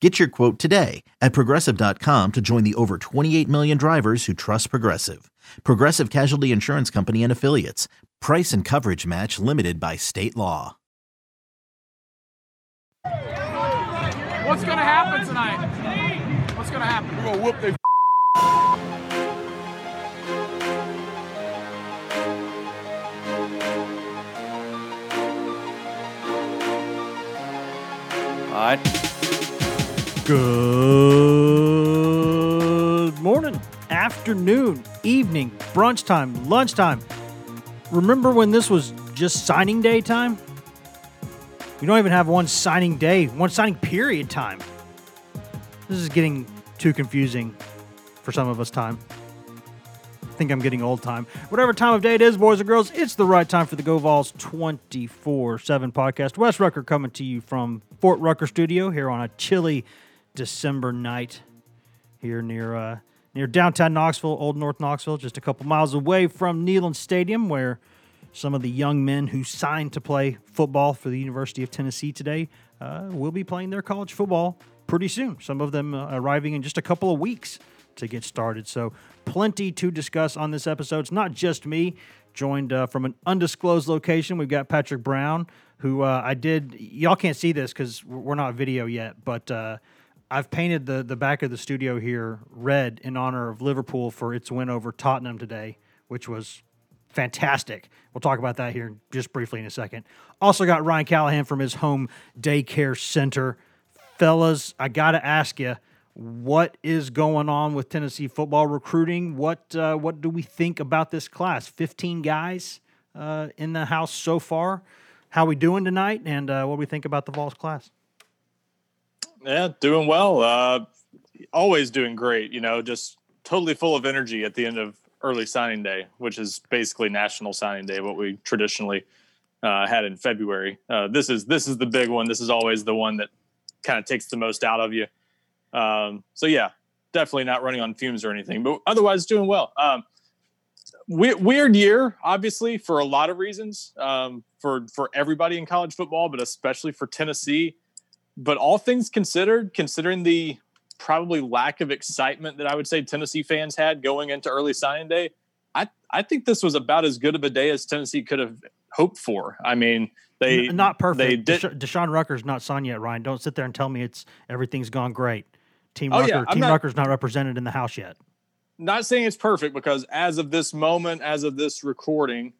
Get your quote today at Progressive.com to join the over 28 million drivers who trust Progressive. Progressive Casualty Insurance Company and Affiliates. Price and coverage match limited by state law. What's going to happen tonight? What's going to happen? We're going to whoop their All right. Good morning, afternoon, evening, brunch time, lunchtime. Remember when this was just signing day time? We don't even have one signing day, one signing period time. This is getting too confusing for some of us time. I think I'm getting old time. Whatever time of day it is, boys and girls, it's the right time for the Go Vols 24/7 podcast. Wes Rucker coming to you from Fort Rucker studio here on a chilly December night here near downtown Knoxville, Old North Knoxville, just a couple miles away from Neyland Stadium, where some of the young men who signed to play football for the University of Tennessee today will be playing their college football pretty soon. Some of them arriving in just a couple of weeks to get started. So plenty to discuss on this episode. It's not just me, joined from an undisclosed location. We've got Patrick Brown, who y'all can't see this because we're not video yet, but I've painted the back of the studio here red in honor of Liverpool for its win over Tottenham today, which was fantastic. We'll talk about that here just briefly in a second. Also got Ryan Callahan from his home daycare center. Fellas, I got to ask you, what is going on with Tennessee football recruiting? What do we think about this class? 15 guys in the house so far. How we doing tonight, and what do we think about the Vols class? Yeah, doing well. Always doing great, just totally full of energy at the end of early signing day, which is basically National Signing Day, what we traditionally had in February. This is the big one. This is always the one that kind of takes the most out of you. So yeah, definitely not running on fumes or anything, but otherwise doing well. Weird year, obviously, for a lot of reasons, for everybody in college football, but especially for Tennessee. But all things considered, considering the probably lack of excitement that I would say Tennessee fans had going into early signing day, I think this was about as good of a day as Tennessee could have hoped for. I mean, they not perfect. They did. Deshaun Rucker's not signed yet, Ryan. Don't sit there and tell me everything's gone great. Rucker's not represented in the house yet. Not saying it's perfect, because as of this moment, as of this recording,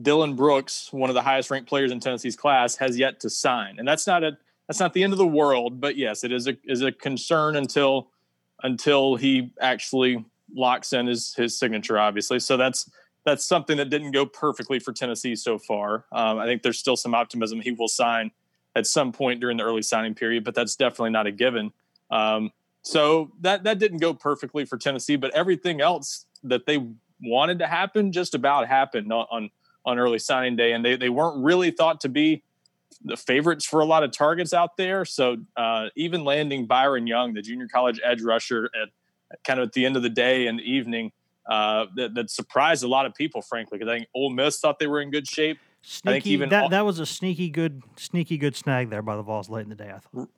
Dylan Brooks, one of the highest ranked players in Tennessee's class, has yet to sign. And that's not the end of the world, but yes, it is a concern until he actually locks in his signature, obviously. So that's something that didn't go perfectly for Tennessee so far. I think there's still some optimism he will sign at some point during the early signing period, but that's definitely not a given. So that didn't go perfectly for Tennessee, but everything else that they wanted to happen just about happened on early signing day. And they weren't really thought to be the favorites for a lot of targets out there. So even landing Byron Young, the junior college edge rusher, at kind of at the end of the day and the evening, that surprised a lot of people, frankly, because I think Ole Miss thought they were in good shape. Sneaky, I think even that was a sneaky good snag there by the Vols late in the day, I thought.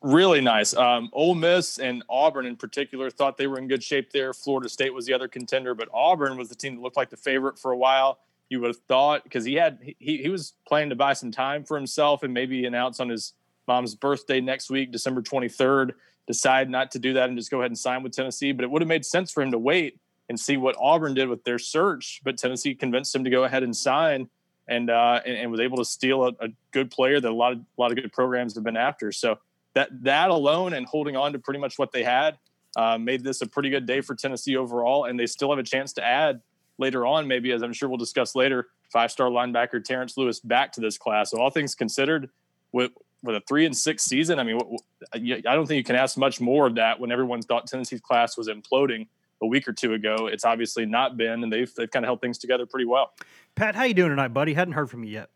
Really nice. Ole Miss and Auburn in particular thought they were in good shape there. Florida State was the other contender, but Auburn was the team that looked like the favorite for a while. You would have thought, because he was planning to buy some time for himself and maybe announce on his mom's birthday next week, December 23rd, decide not to do that and just go ahead and sign with Tennessee. But it would have made sense for him to wait and see what Auburn did with their search. But Tennessee convinced him to go ahead and sign. And was able to steal a good player that a lot of good programs have been after. So that alone and holding on to pretty much what they had made this a pretty good day for Tennessee overall. And they still have a chance to add later on, maybe, as I'm sure we'll discuss later, five-star linebacker Terrence Lewis back to this class. So all things considered, with a 3-6 season, I mean, I don't think you can ask much more of that when everyone thought Tennessee's class was imploding. a week or two ago. It's obviously not been, and they've kind of held things together pretty well. Pat, how you doing tonight, buddy? Hadn't heard from you yet.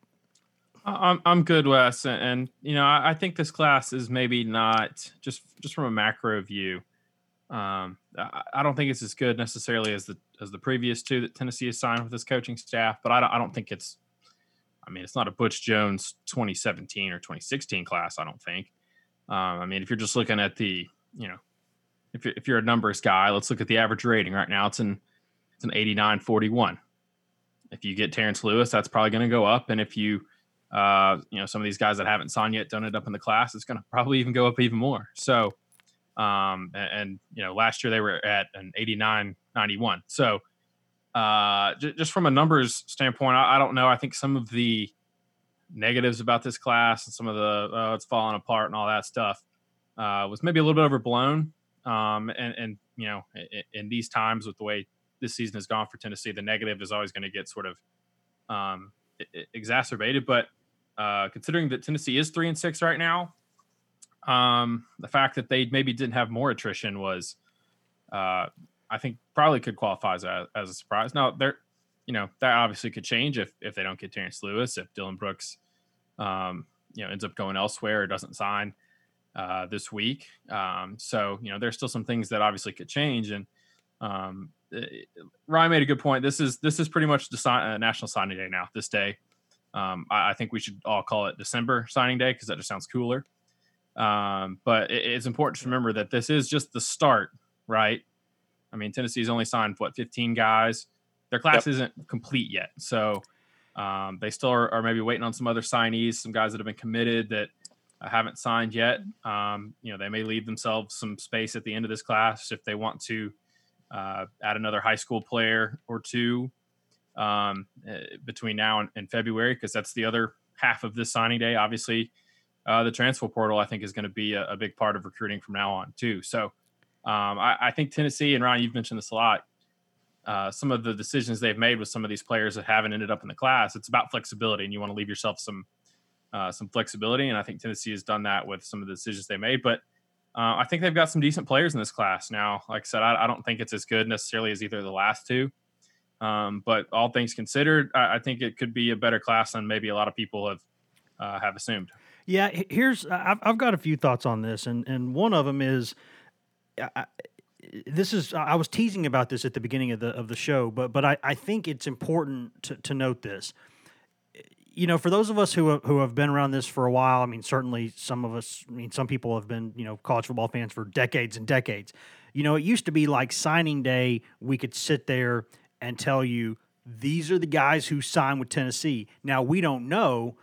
I'm good, Wes, and you know, I think this class is maybe not just from a macro view. I don't think it's as good necessarily as the previous two that Tennessee has signed with this coaching staff, but I don't think it's. I mean, it's not a Butch Jones 2017 or 2016 class. I don't think. I mean, if you're just looking at the, you know, if you're a numbers guy, let's look at the average rating right now. It's an 89.41. If you get Terrence Lewis, that's probably going to go up, and if you some of these guys that haven't signed yet done it up in the class, it's going to probably even go up even more. So, last year they were at an 89.91. So, just from a numbers standpoint, I don't know. I think some of the negatives about this class and some of the, it's falling apart and all that stuff, was maybe a little bit overblown. And in these times with the way this season has gone for Tennessee, the negative is always going to get sort of, exacerbated. But, considering that Tennessee is 3-6 right now, the fact that they maybe didn't have more attrition was, I think probably could qualify as a surprise. Now that obviously could change if they don't get Terrence Lewis, if Dylan Brooks, ends up going elsewhere or doesn't sign, this week. So there's still some things that obviously could change. And, Ryan made a good point. This is pretty much National Signing Day now. This day, I think we should all call it December Signing Day because that just sounds cooler. But it's important to remember that this is just the start, right? I mean, Tennessee's only signed 15 guys. Their class isn't complete yet, so they still are maybe waiting on some other signees, some guys that have been committed that haven't signed yet. They may leave themselves some space at the end of this class if they want to. Add another high school player or two between now and February, because that's the other half of this signing day. Obviously, the transfer portal, I think, is going to be a big part of recruiting from now on, too. So I think Tennessee, and Ryan, you've mentioned this a lot, some of the decisions they've made with some of these players that haven't ended up in the class, it's about flexibility, and you want to leave yourself some flexibility, and I think Tennessee has done that with some of the decisions they made. But I think they've got some decent players in this class now. Like I said, I don't think it's as good necessarily as either of the last two. But all things considered, I think it could be a better class than maybe a lot of people have assumed. Yeah, I've got a few thoughts on this, and one of them is I was teasing about this at the beginning of the show, but I think it's important to note this. You know, for those of us who have been around this for a while, I mean, certainly some people have been, college football fans for decades and decades. You know, it used to be like signing day, we could sit there and tell you, these are the guys who signed with Tennessee. Now, we don't know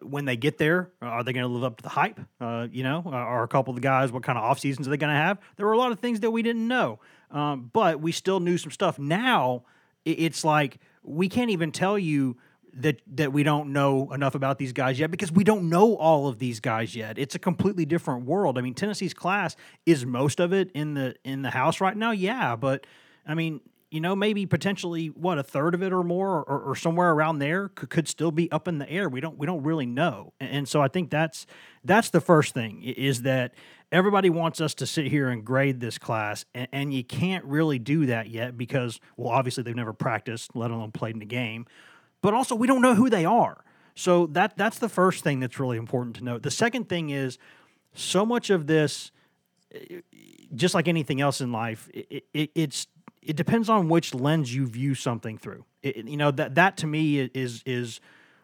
when they get there, are they going to live up to the hype? Are a couple of the guys, what kind of off seasons are they going to have? There were a lot of things that we didn't know, but we still knew some stuff. Now, it's like we can't even tell you that we don't know enough about these guys yet because we don't know all of these guys yet. It's a completely different world. I mean, Tennessee's class is most of it in the house right now. Yeah. But I mean, maybe potentially a third of it or more or somewhere around there could still be up in the air. We don't really know. And so I think that's the first thing is that everybody wants us to sit here and grade this class. And you can't really do that yet because, well, obviously they've never practiced, let alone played in a game. But also, we don't know who they are. So that's the first thing that's really important to note. The second thing is so much of this, just like anything else in life, it depends on which lens you view something through. That to me is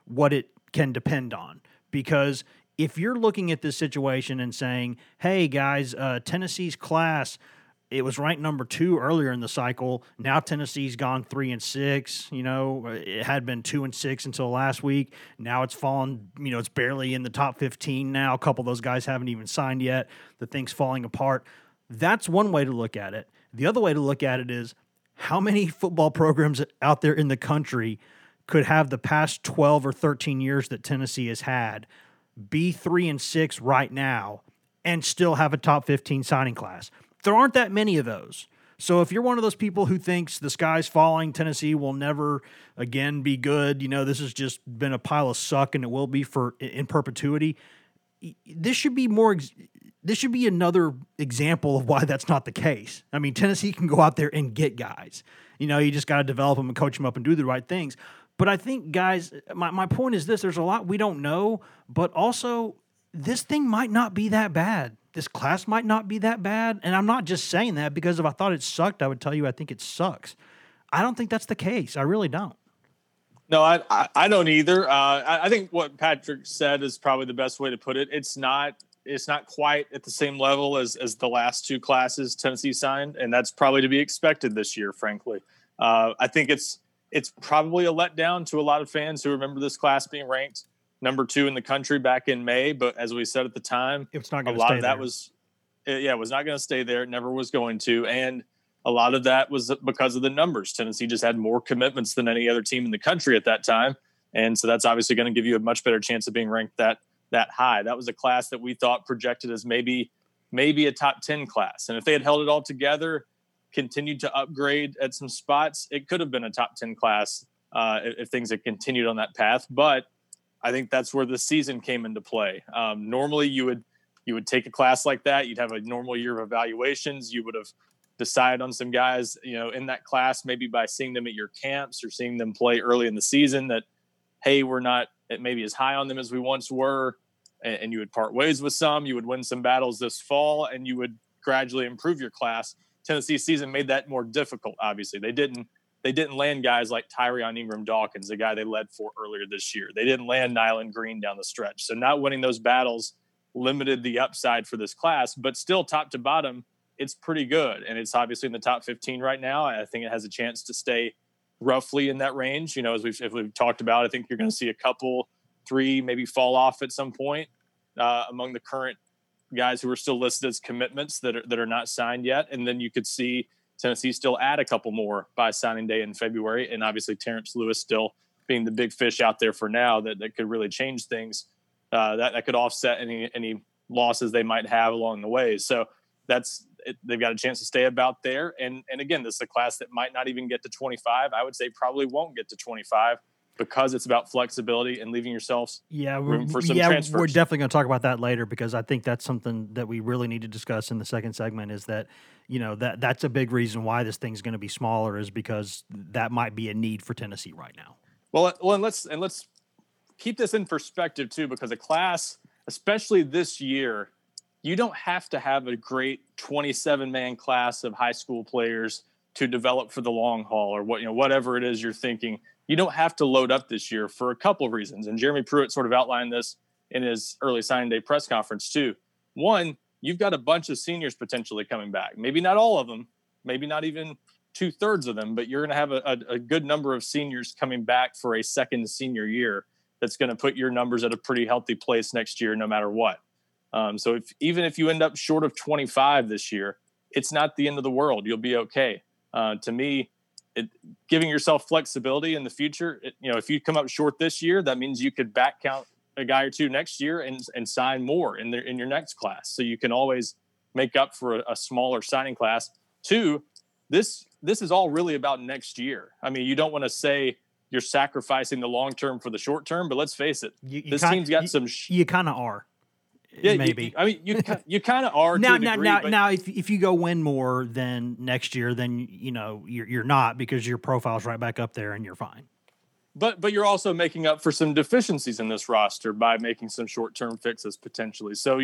what it can depend on. Because if you're looking at this situation and saying, hey, guys, Tennessee's class – it was ranked number 2 earlier in the cycle. Now Tennessee's gone 3-6. It had been 2-6 until last week. Now it's fallen. It's barely in the top 15 now. A couple of those guys haven't even signed yet. The thing's falling apart. That's one way to look at it. The other way to look at it is how many football programs out there in the country could have the past 12 or 13 years that Tennessee has had be 3-6 right now and still have a top 15 signing class. There aren't that many of those. So if you're one of those people who thinks the sky's falling, Tennessee will never again be good, this has just been a pile of suck and it will be in perpetuity, this should be more this should be another example of why that's not the case. I mean, Tennessee can go out there and get guys. You know, you just got to develop them and coach them up and do the right things. But I think, guys, my point is this. There's a lot we don't know, but also this thing might not be that bad. This class might not be that bad. And I'm not just saying that because if I thought it sucked, I would tell you I think it sucks. I don't think that's the case. I really don't. No, I don't either. I think what Patrick said is probably the best way to put it. It's not quite at the same level as the last two classes Tennessee signed, and that's probably to be expected this year, frankly. I think it's probably a letdown to a lot of fans who remember this class being ranked number 2 in the country back in May. But as we said at the time, it's not gonna a lot stay of that there. It was not going to stay there. It never was going to. And a lot of that was because of the numbers. Tennessee just had more commitments than any other team in the country at that time. And so that's obviously going to give you a much better chance of being ranked that high. That was a class that we thought projected as maybe a top 10 class. And if they had held it all together, continued to upgrade at some spots, it could have been a top 10 class if things had continued on that path. But I think that's where the season came into play. Normally you would take a class like that. You'd have a normal year of evaluations. You would have decide on some guys, you know, in that class, maybe by seeing them at your camps or seeing them play early in the season that, hey, we're not maybe as high on them as we once were. And you would part ways with some, you would win some battles this fall, and you would gradually improve your class. Tennessee's season made that more difficult. Obviously they didn't land guys like Tyrion Ingram Dawkins, the guy they led for earlier this year. They didn't land Nylon Green down the stretch. So not winning those battles limited the upside for this class, but still top to bottom, it's pretty good. And it's obviously in the top 15 right now. I think it has a chance to stay roughly in that range. You know, as we've talked about, I think you're going to see a couple, 3, maybe fall off at some point among the current guys who are still listed as commitments that are not signed yet. And then you could see Tennessee still add a couple more by signing day in February. And obviously Terrence Lewis still being the big fish out there for now that could really change things that could offset any losses they might have along the way. So they've got a chance to stay about there. And again, this is a class that might not even get to 25. I would say probably won't get to 25 because it's about flexibility and leaving yourselves room for some transfers. We're definitely going to talk about that later because I think that's something that we really need to discuss in the second segment is that, you know, that's a big reason why this thing's going to be smaller is because that might be a need for Tennessee right now. Well, and let's keep this in perspective too, because a class, especially this year, you don't have to have a great 27-man class of high school players to develop for the long haul or whatever it is you're thinking. You don't have to load up this year for a couple of reasons. And Jeremy Pruitt sort of outlined this in his early signing day press conference too. One, you've got a bunch of seniors potentially coming back. Maybe not all of them, maybe not even 2/3 of them, but you're going to have a good number of seniors coming back for a second senior year. That's going to put your numbers at a pretty healthy place next year, no matter what. So even if you end up short of 25 this year, it's not the end of the world. You'll be okay. To me, giving yourself flexibility in the future, if you come up short this year, that means you could back count a guy or two next year and sign more in your next class. So you can always make up for a smaller signing class. 2, this is all really about next year. I mean, you don't want to say you're sacrificing the long term for the short term, but let's face it, you kind of are. Yeah, maybe. You kind of are. Now, if you go win more than next year, then you're not because your profile's right back up there and you're fine. But you're also making up for some deficiencies in this roster by making some short-term fixes potentially. So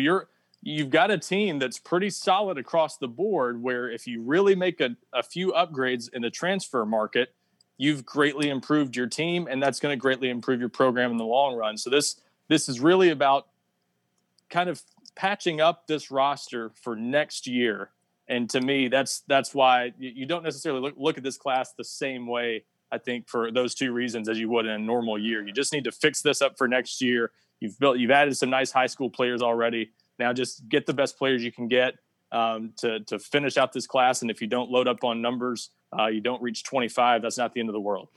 you've got a team that's pretty solid across the board. Where if you really make a few upgrades in the transfer market, you've greatly improved your team, and that's going to greatly improve your program in the long run. So this is really about kind of patching up this roster for next year. And to me, that's why you don't necessarily look at this class the same way, I think, for those two reasons as you would in a normal year. You just need to fix this up for next year. You've added some nice high school players already. Now just get the best players you can get to finish out this class. And if you don't load up on numbers, you don't reach 25, that's not the end of the world.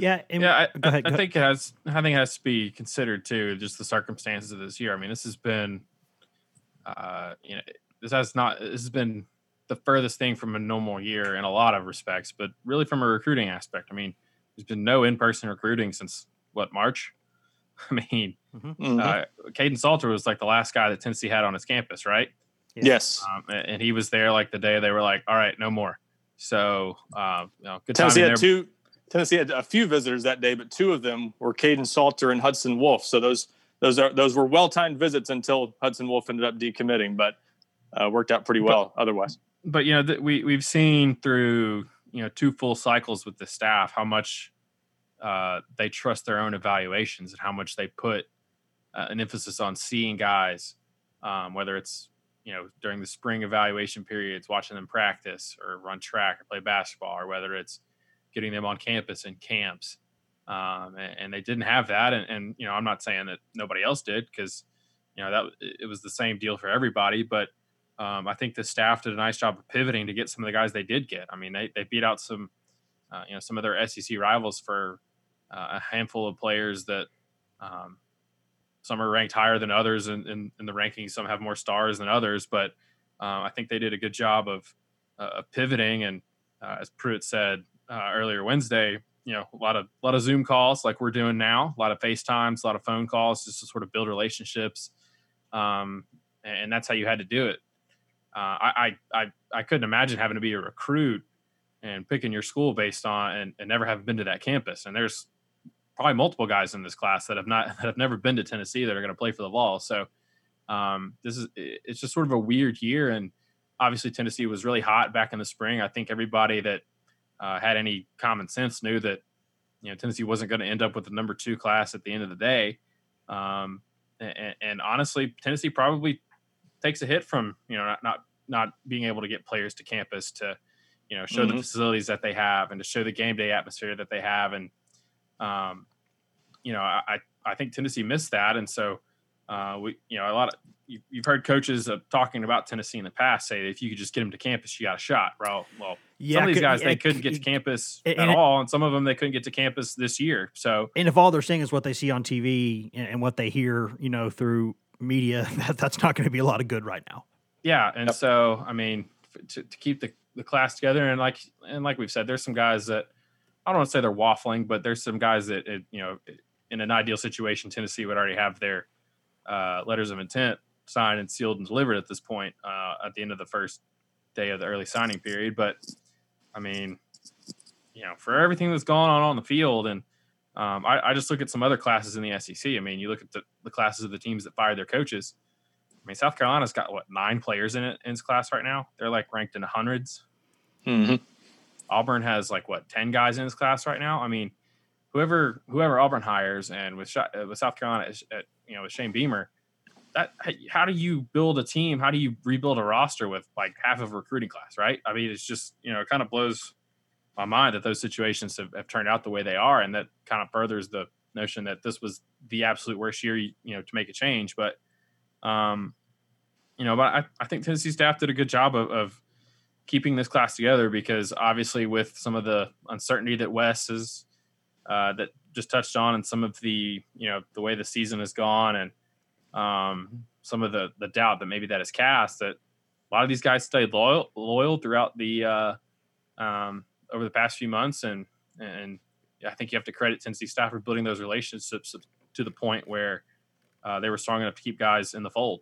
Yeah, I think it has. I think it has to be considered too, just the circumstances of this year. I mean, this has been, This has been the furthest thing from a normal year in a lot of respects, but really from a recruiting aspect. I mean, there's been no in-person recruiting since March. I mean, Caden Salter was like the last guy that Tennessee had on his campus, right? Yes. And he was there like the day they were like, all right, no more. So, you know, good Tennessee had Tennessee had a few visitors that day, but two of them were Caden Salter and Hudson Wolf. So those were well-timed visits until Hudson Wolf ended up decommitting, but worked out pretty well otherwise. But, you know, we've seen through, you know, two full cycles with the staff how much they trust their own evaluations and how much they put an emphasis on seeing guys, whether it's, you know, during the spring evaluation periods, watching them practice or run track or play basketball, or whether it's getting them on campus in camps. And they didn't have that. And, you know, I'm not saying that nobody else did, because, you know, that it was the same deal for everybody. But I think the staff did a nice job of pivoting to get some of the guys they did get. I mean, they beat out some, you know, some of their SEC rivals for a handful of players that some are ranked higher than others in the rankings. Some have more stars than others, but I think they did a good job of pivoting. And as Pruitt said earlier Wednesday, you know, a lot of Zoom calls like we're doing now, a lot of FaceTimes, a lot of phone calls, just to sort of build relationships. And that's how you had to do it. I couldn't imagine having to be a recruit and picking your school based on, and never have been to that campus. And there's probably multiple guys in this class that have never been to Tennessee that are going to play for the Vols. So it's just sort of a weird year. And obviously Tennessee was really hot back in the spring. I think everybody that had any common sense knew that, you know, Tennessee wasn't going to end up with the number 2 class at the end of the day. And honestly, Tennessee probably takes a hit from, you know, not being able to get players to campus to, you know, show the facilities that they have and to show the game day atmosphere that they have. And, you know, I think Tennessee missed that. And so you've heard coaches talking about Tennessee in the past say that if you could just get them to campus, you got a shot. Well, yeah, some of these guys, they couldn't get to campus at all. And some of them, they couldn't get to campus this year. So, and if all they're seeing is what they see on TV and what they hear, you know, through media, that's not going to be a lot of good right now. Yeah. And so, I mean, to keep the class together, and like we've said, there's some guys that I don't want to say they're waffling, but there's some guys that, you know, in an ideal situation, Tennessee would already have their letters of intent signed and sealed and delivered at this point at the end of the first day of the early signing period. But I mean, you know, for everything that's gone on the field, and I just look at some other classes in the SEC. I mean, you look at the classes of the teams that fired their coaches. I mean, South Carolina's got 9 players in its class right now. They're like ranked in the hundreds. Mm-hmm. Auburn has 10 guys in his class right now. I mean, whoever Auburn hires, and with South Carolina, you know, with Shane Beamer, how do you build a team? How do you rebuild a roster with like half of a recruiting class, right? I mean, it's just, you know, it kind of blows my mind that those situations have turned out the way they are, and that kind of furthers the notion that this was the absolute worst year, you know, to make a change. But, you know, but I think Tennessee staff did a good job of keeping this class together, because obviously with some of the uncertainty that Wes is that just touched on, and some of the, you know, the way the season has gone, and some of the doubt that maybe that is cast, that a lot of these guys stayed loyal throughout the over the past few months. And I think you have to credit Tennessee staff for building those relationships to the point where they were strong enough to keep guys in the fold.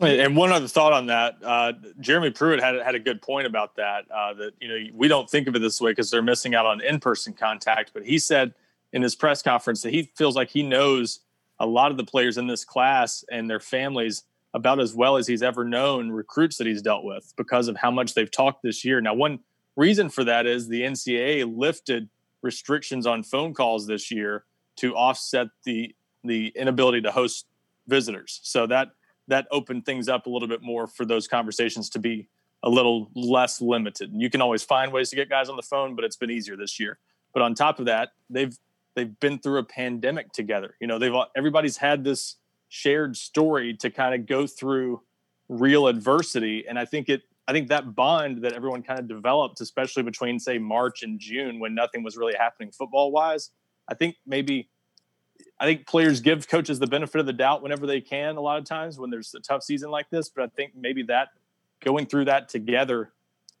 And one other thought on that, Jeremy Pruitt had a good point about that, that, you know, we don't think of it this way because they're missing out on in-person contact. But he said in his press conference that he feels like he knows a lot of the players in this class and their families about as well as he's ever known recruits that he's dealt with, because of how much they've talked this year. Now, one reason for that is the NCAA lifted restrictions on phone calls this year to offset the inability to host visitors. So that opened things up a little bit more for those conversations to be a little less limited. And you can always find ways to get guys on the phone, but it's been easier this year. But on top of that, they've been through a pandemic together. You know, everybody's had this shared story to kind of go through real adversity. And I think that bond that everyone kind of developed, especially between say March and June, when nothing was really happening football wise, I think players give coaches the benefit of the doubt whenever they can, a lot of times when there's a tough season like this. But I think maybe that going through that together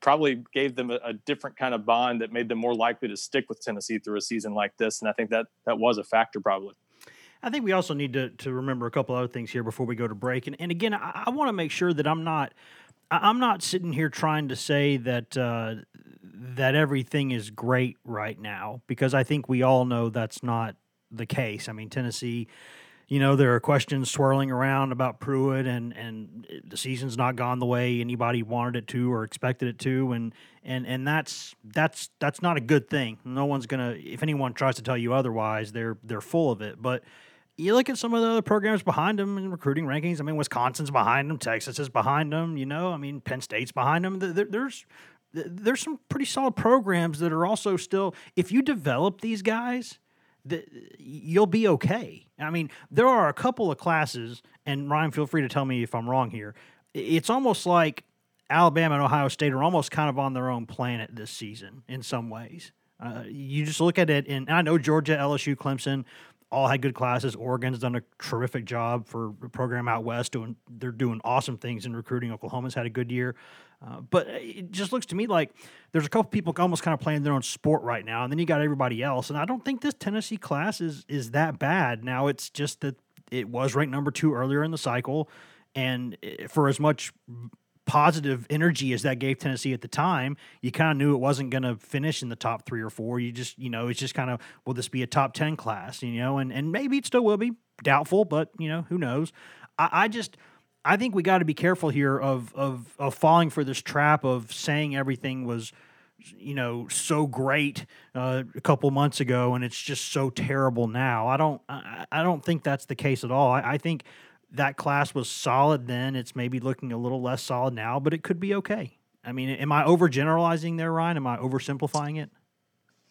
probably gave them a different kind of bond that made them more likely to stick with Tennessee through a season like this. And I think that was a factor probably. I think we also need to remember a couple other things here before we go to break. And again, I want to make sure that I'm not sitting here trying to say that that everything is great right now, because I think we all know that's not the case. I mean, Tennessee, you know, there are questions swirling around about Pruitt, and the season's not gone the way anybody wanted it to or expected it to, and that's not a good thing. No one's gonna, if anyone tries to tell you otherwise, they're full of it. But you look at some of the other programs behind them in recruiting rankings. I mean, Wisconsin's behind them, Texas is behind them. You know, I mean, Penn State's behind them. There's some pretty solid programs that are also still, if you develop these guys, you'll be okay. I mean, there are a couple of classes, and Ryan, feel free to tell me if I'm wrong here. It's almost like Alabama and Ohio State are almost kind of on their own planet this season in some ways. You just look at it, and I know Georgia, LSU, Clemson all had good classes. Oregon's done a terrific job for a program out west. They're doing awesome things in recruiting. Oklahoma's had a good year. But it just looks to me like there's a couple people almost kind of playing their own sport right now, and then you got everybody else. And I don't think this Tennessee class is that bad. Now, it's just that it was ranked number 2 earlier in the cycle, and for as much positive energy as that gave Tennessee at the time, you kind of knew it wasn't going to finish in the top 3 or 4. You just, you know, it's just kind of, will this be a top 10 class, you know? And maybe it still will be, doubtful, but, you know, who knows? I think we got to be careful here of falling for this trap of saying everything was, you know, so great a couple months ago, and it's just so terrible now. I don't think that's the case at all. I think that class was solid then. It's maybe looking a little less solid now, but it could be okay. I mean, am I overgeneralizing there, Ryan? Am I oversimplifying it?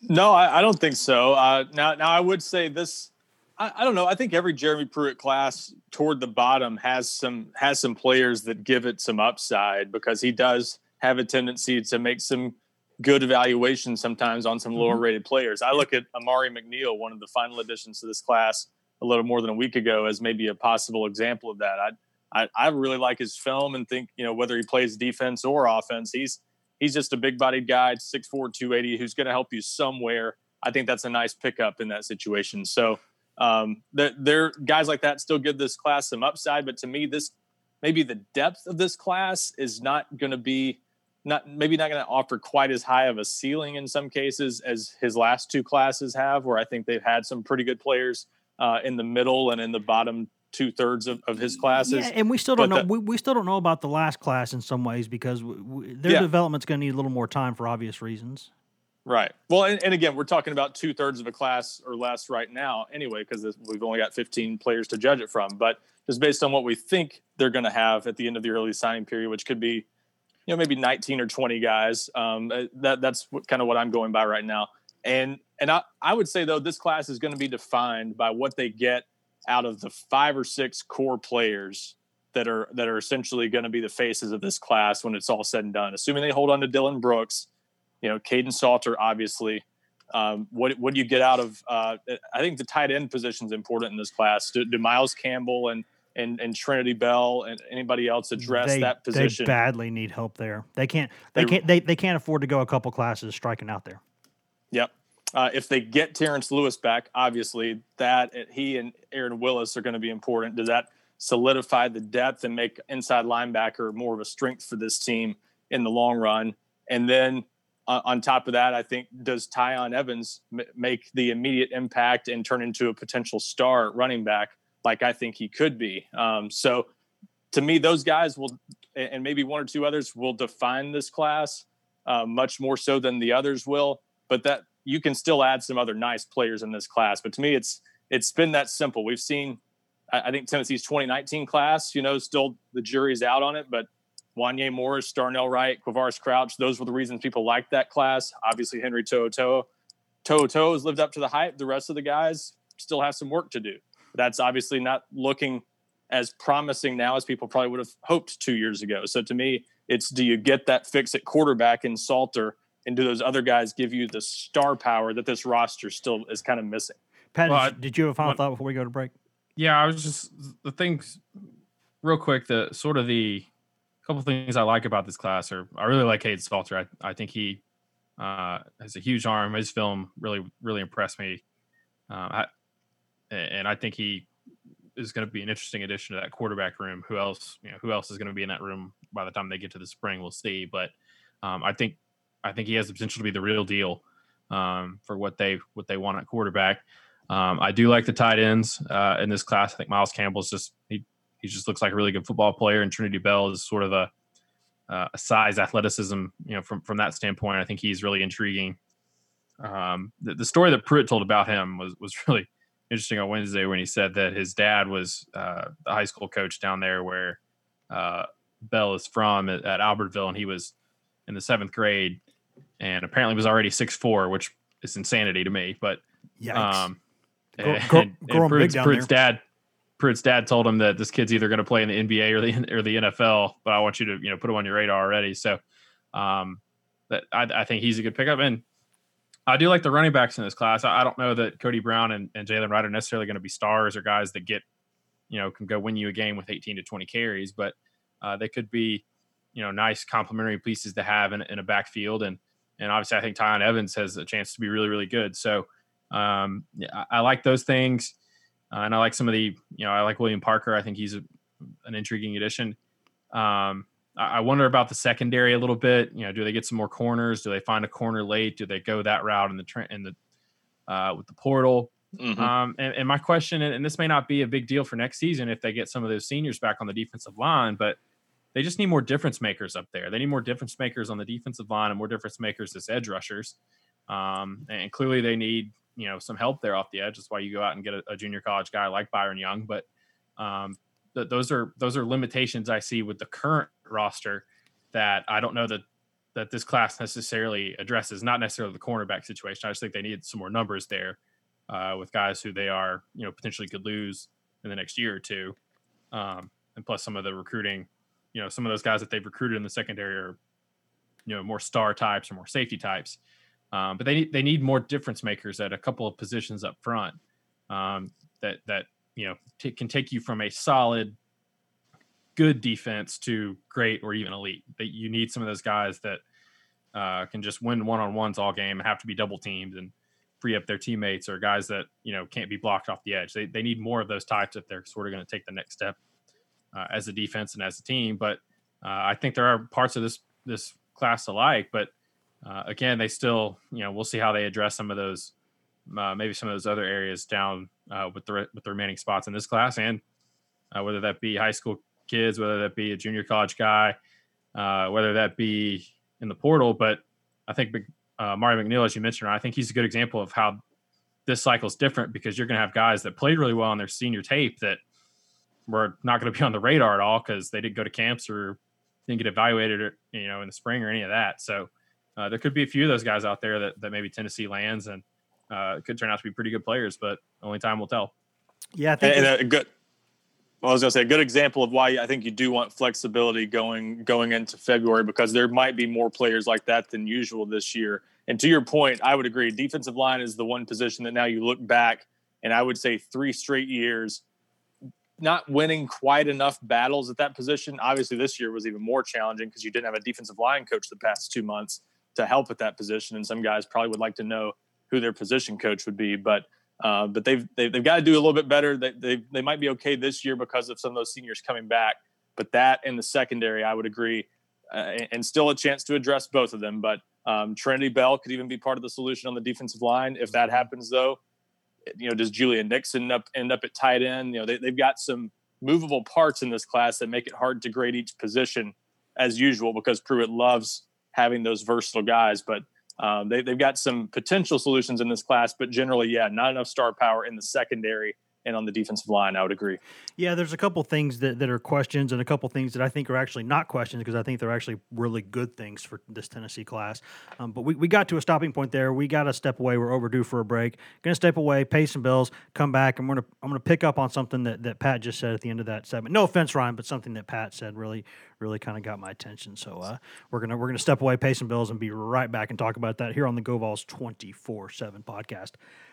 No, I don't think so. Now I would say this. I don't know. I think every Jeremy Pruitt class toward the bottom has some players that give it some upside, because he does have a tendency to make some good evaluations sometimes on some lower rated players. I look at Amari McNeil, one of the final additions to this class a little more than a week ago, as maybe a possible example of that. I really like his film and think, you know, whether he plays defense or offense, he's just a big bodied guy, 6'4", 280, who's going to help you somewhere. I think that's a nice pickup in that situation. So, there guys like that still give this class some upside, but to me, this, maybe the depth of this class is not going to offer quite as high of a ceiling in some cases as his last two classes have, where I think they've had some pretty good players in the middle and in the bottom 2/3 of his classes. Yeah, and we still don't know. We still don't know about the last class in some ways, because their development's going to need a little more time for obvious reasons. Right. Well, and again, we're talking about 2/3 of a class or less right now anyway, because we've only got 15 players to judge it from. But just based on what we think they're going to have at the end of the early signing period, which could be, you know, maybe 19 or 20 guys, that's kind of what I'm going by right now. And I would say, though, this class is going to be defined by what they get out of the 5 or 6 core players that are essentially going to be the faces of this class when it's all said and done, assuming they hold on to Dylan Brooks. You know, Caden Salter, obviously. What do you get out of I think the tight end position is important in this class. Do Miles Campbell and Trinity Bell and anybody else address that position? They badly need help there. They can't afford to go a couple classes striking out there. Yep. If they get Terrence Lewis back, obviously that he and Aaron Willis are going to be important. Does that solidify the depth and make inside linebacker more of a strength for this team in the long run? And then on top of that, I think, does Tyon Evans make the immediate impact and turn into a potential star running back like I think he could be? So to me, those guys will, and maybe 1 or 2 others, will define this class much more so than the others will. But that you can still add some other nice players in this class. But to me, it's been that simple. We've seen, I think, Tennessee's 2019 class, you know, still the jury's out on it, but Wanye Morris, Darnell Wright, Quavaris Crouch, those were the reasons people liked that class. Obviously, Henry To'oto'o. To'oto'o has lived up to the hype. The rest of the guys still have some work to do. That's obviously not looking as promising now as people probably would have hoped 2 years ago. So to me, it's, do you get that fix at quarterback in Salter, and do those other guys give you the star power that this roster still is kind of missing? Pat, did you have a final thought before we go to break? Yeah, I was just – the things – real quick, the sort of the – couple things I like about this class are, I really like Caden Salter. I think he has a huge arm. His film really impressed me. And I think he is going to be an interesting addition to that quarterback room. Who else, you know, who else is going to be in that room by the time they get to the spring? We'll see. But I think he has the potential to be the real deal for what they want at quarterback. I do like the tight ends in this class. I think Miles Campbell's just looks like a really good football player, and Trinity Bell is sort of a size athleticism, you know, from that standpoint. I think he's really intriguing. The story that Pruitt told about him was really interesting on Wednesday when he said that his dad was the high school coach down there where Bell is from at Albertville, and he was in the seventh grade and apparently was already 6'4", which is insanity to me. But Pruitt's dad told him that this kid's either going to play in the NBA or the NFL, but I want you to, you know, put him on your radar already. So I think he's a good pickup. And I do like the running backs in this class. I don't know that Cody Brown and Jalen Wright are necessarily going to be stars or guys that get, you know, can go win you a game with 18 to 20 carries, but they could be, you know, nice complementary pieces to have in a backfield. And obviously I think Tyon Evans has a chance to be really, really good. So I like those things. And I like some of the, you know, I like William Parker. I think he's an intriguing addition. I wonder about the secondary a little bit. You know, do they get some more corners? Do they find a corner late? Do they go that route in the with the portal? Mm-hmm. And my question, and this may not be a big deal for next season if they get some of those seniors back on the defensive line, but they just need more difference makers up there. They need more difference makers on the defensive line and more difference makers as edge rushers. And clearly they need, you know, some help there off the edge. That's why you go out and get a junior college guy like Byron Young. But those are limitations I see with the current roster that I don't know that this class necessarily addresses, not necessarily the cornerback situation. I just think they need some more numbers there with guys who they are, you know, potentially could lose in the next year or two. And plus some of the recruiting, you know, some of those guys that they've recruited in the secondary are, you know, more star types or more safety types. But they need more difference makers at a couple of positions up front that you know, can take you from a solid, good defense to great or even elite. But you need some of those guys that can just win one-on-ones all game and have to be double teamed and free up their teammates, or guys that, you know, can't be blocked off the edge. They need more of those types if they're sort of going to take the next step as a defense and as a team. But I think there are parts of this class alike. But again, they still, you know, we'll see how they address some of those, maybe some of those other areas down with the remaining spots in this class, and whether that be high school kids, whether that be a junior college guy, whether that be in the portal. But I think Amari McNeil, as you mentioned, I think he's a good example of how this cycle is different, because you're going to have guys that played really well on their senior tape that were not going to be on the radar at all because they didn't go to camps or didn't get evaluated, or, you know, in the spring or any of that. So there could be a few of those guys out there that maybe Tennessee lands, and it could turn out to be pretty good players, but only time will tell. Yeah, I think a good example of why I think you do want flexibility going into February, because there might be more players like that than usual this year. And to your point, I would agree. Defensive line is the one position that now you look back, and I would say 3 straight years not winning quite enough battles at that position. Obviously, this year was even more challenging because you didn't have a defensive line coach the past 2 months to help at that position, and some guys probably would like to know who their position coach would be, but they've got to do a little bit better. They might be okay this year because of some of those seniors coming back, but that and the secondary, I would agree, and still a chance to address both of them. But Trinity Bell could even be part of the solution on the defensive line. If that happens, though, you know, does Julian Nixon end up at tight end? You know, they've got some movable parts in this class that make it hard to grade each position as usual, because Pruitt loves having those versatile guys. But they've got some potential solutions in this class, but generally, yeah, not enough star power in the secondary and on the defensive line, I would agree. Yeah, there's a couple things that are questions, and a couple things that I think are actually not questions, because I think they're actually really good things for this Tennessee class. But we got to a stopping point there. We got to step away. We're overdue for a break. Going to step away, pay some bills, come back, and I'm gonna pick up on something that Pat just said at the end of that segment. No offense, Ryan, but something that Pat said really kind of got my attention. So we're gonna step away, pay some bills, and be right back and talk about that here on the Go Vols 24/7 podcast.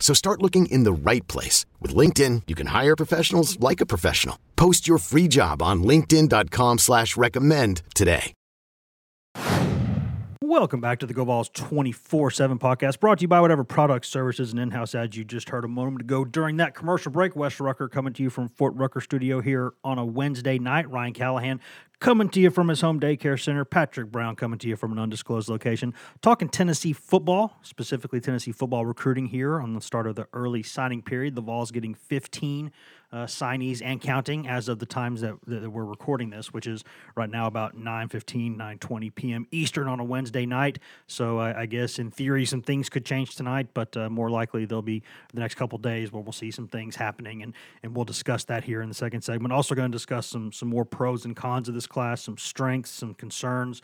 So start looking in the right place. With LinkedIn, you can hire professionals like a professional. Post your free job on linkedin.com/recommend today. Welcome back to the Go Vols 24/7 podcast, brought to you by whatever products, services, and in-house ads you just heard a moment ago during that commercial break. Wes Rucker coming to you from Fort Rucker Studio here on a Wednesday night. Ryan Callahan coming to you from his home daycare center. Patrick Brown coming to you from an undisclosed location. Talking Tennessee football, specifically Tennessee football recruiting here on the start of the early signing period. The Vols getting 15 signees and counting as of the times that we're recording this, which is right now about 9:15, 9:20 p.m. Eastern on a Wednesday night. So I guess in theory some things could change tonight, but more likely they'll be the next couple days where we'll see some things happening, and we'll discuss that here in the second segment. Also going to discuss some more pros and cons of this class, some strengths, some concerns,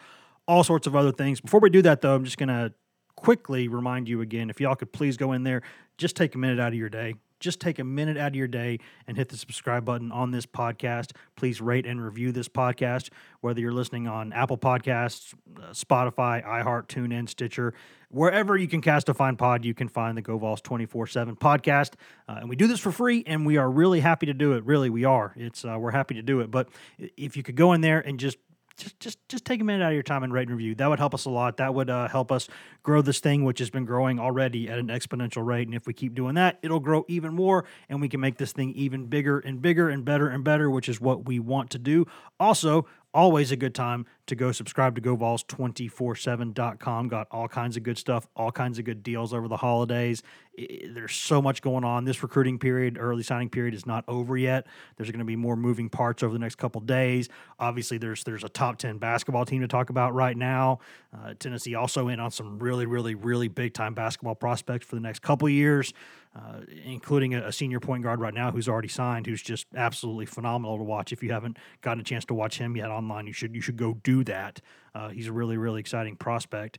all sorts of other things. Before we do that, though, I'm just going to quickly remind you again, if y'all could please go in there, just take a minute out of your day. Just take a minute out of your day and hit the subscribe button on this podcast. Please rate and review this podcast, whether you're listening on Apple Podcasts, Spotify, iHeart, TuneIn, Stitcher. Wherever you can cast a fine pod, you can find the Go Vols 24/7 podcast. And we do this for free, and we are really happy to do it. Really, we are. We're happy to do it. But if you could go in there and just take a minute out of your time and rate and review. That would help us a lot. That would help us grow this thing, which has been growing already at an exponential rate. And if we keep doing that, it'll grow even more, and we can make this thing even bigger and bigger and better, which is what we want to do. Also, always a good time to go subscribe to GoVols247.com. Got all kinds of good stuff, all kinds of good deals over the holidays. There's so much going on. This recruiting period, early signing period, is not over yet. There's going to be more moving parts over the next couple days. Obviously, there's a top 10 basketball team to talk about right now. Tennessee also in on some really, really, really big-time basketball prospects for the next couple years, including a senior point guard right now who's already signed, who's just absolutely phenomenal to watch. If you haven't gotten a chance to watch him yet online, you should go do that. He's a really, really exciting prospect.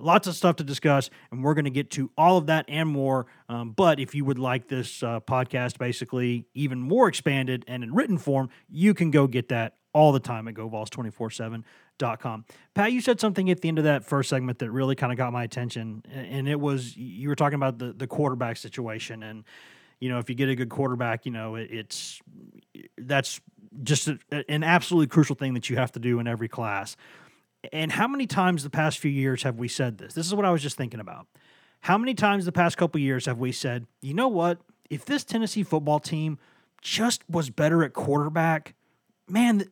Lots of stuff to discuss, and we're going to get to all of that and more. But if you would like this podcast basically even more expanded and in written form, you can go get that all the time at GoVols247.com. Pat, you said something at the end of that first segment that really kind of got my attention, and it was you were talking about the quarterback situation. And, you know, if you get a good quarterback, you know, that's just an absolutely crucial thing that you have to do in every class. And how many times the past few years have we said this? This is what I was just thinking about. How many times the past couple years have we said, you know what, if this Tennessee football team just was better at quarterback, man,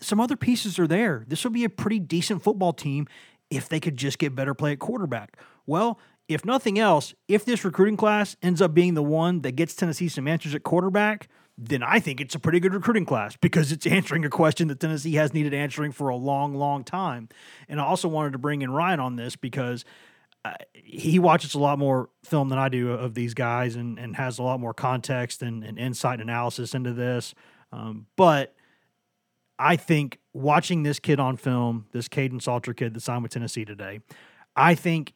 some other pieces are there. This would be a pretty decent football team if they could just get better play at quarterback. Well, if nothing else, if this recruiting class ends up being the one that gets Tennessee some answers at quarterback, then I think it's a pretty good recruiting class because it's answering a question that Tennessee has needed answering for a long, long time. And I also wanted to bring in Ryan on this because he watches a lot more film than I do of these guys and has a lot more context and insight and analysis into this. But I think watching this kid on film, this Caden Salter kid that signed with Tennessee today, I think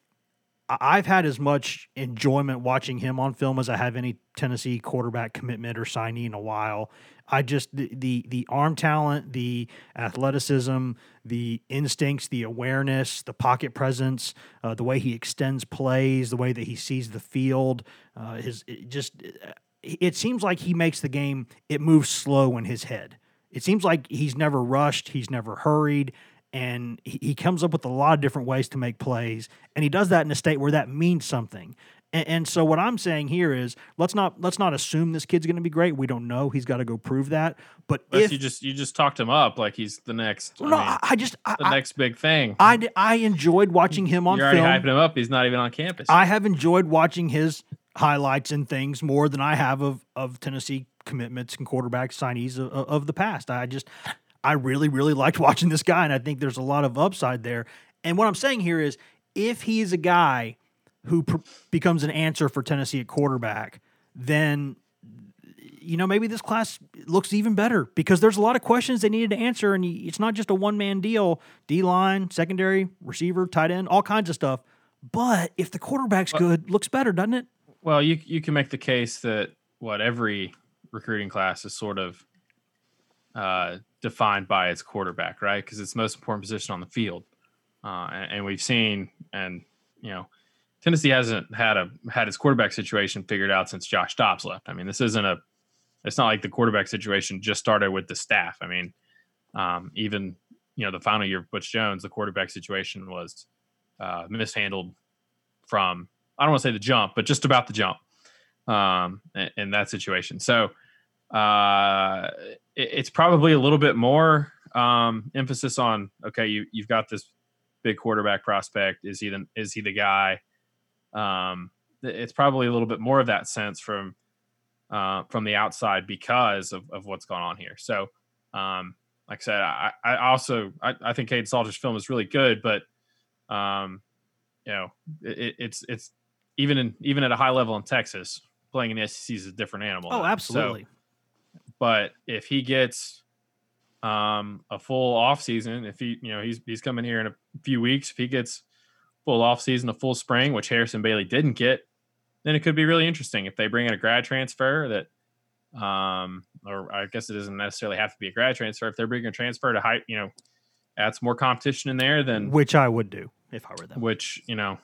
I've had as much enjoyment watching him on film as I have any Tennessee quarterback commitment or signee in a while. I just the arm talent, the athleticism, the instincts, the awareness, the pocket presence, the way he extends plays, the way that he sees the field, it seems like he makes the game. It moves slow in his head. It seems like he's never rushed, he's never hurried, and he comes up with a lot of different ways to make plays, and he does that in a state where that means something. And so what I'm saying here is let's not assume this kid's going to be great. We don't know. He's got to go prove that. But unless if you just talked him up like he's the next. Well, next big thing. I enjoyed watching him on. You're already film. Hyping him up. He's not even on campus. I have enjoyed watching his highlights and things more than I have of Tennessee commitments and quarterback signees of the past. I really, really liked watching this guy, and I think there's a lot of upside there. And what I'm saying here is if he's a guy who becomes an answer for Tennessee at quarterback, then, you know, maybe this class looks even better because there's a lot of questions they needed to answer, and it's not just a one-man deal. D-line, secondary, receiver, tight end, all kinds of stuff. But if the quarterback's good, looks better, doesn't it? Well, you can make the case that, every recruiting class is sort of defined by its quarterback, right? Because it's the most important position on the field. And we've seen, and, you know, Tennessee hasn't had its quarterback situation figured out since Josh Dobbs left. I mean, it's not like the quarterback situation just started with the staff. I mean, even, you know, the final year of Butch Jones, the quarterback situation was mishandled from, I don't want to say the jump, but just about the jump in that situation. So it's probably a little bit more emphasis on, okay, you've got this big quarterback prospect. Is he the guy? It's probably a little bit more of that sense from the outside because of what's gone on here. So, like I said, I also think Caden Salter's film is really good, but you know, it's even at a high level in Texas, playing in the SEC is a different animal. Oh, absolutely. So, but if he gets a full off season, if he, you know, he's coming here in a few weeks, if he gets full off season, a full spring, which Harrison Bailey didn't get, then it could be really interesting if they bring in a grad transfer that, or I guess it doesn't necessarily have to be a grad transfer. If they're bringing a transfer to high, you know, add some more competition in there, then which I would do if I were them. Which, you know,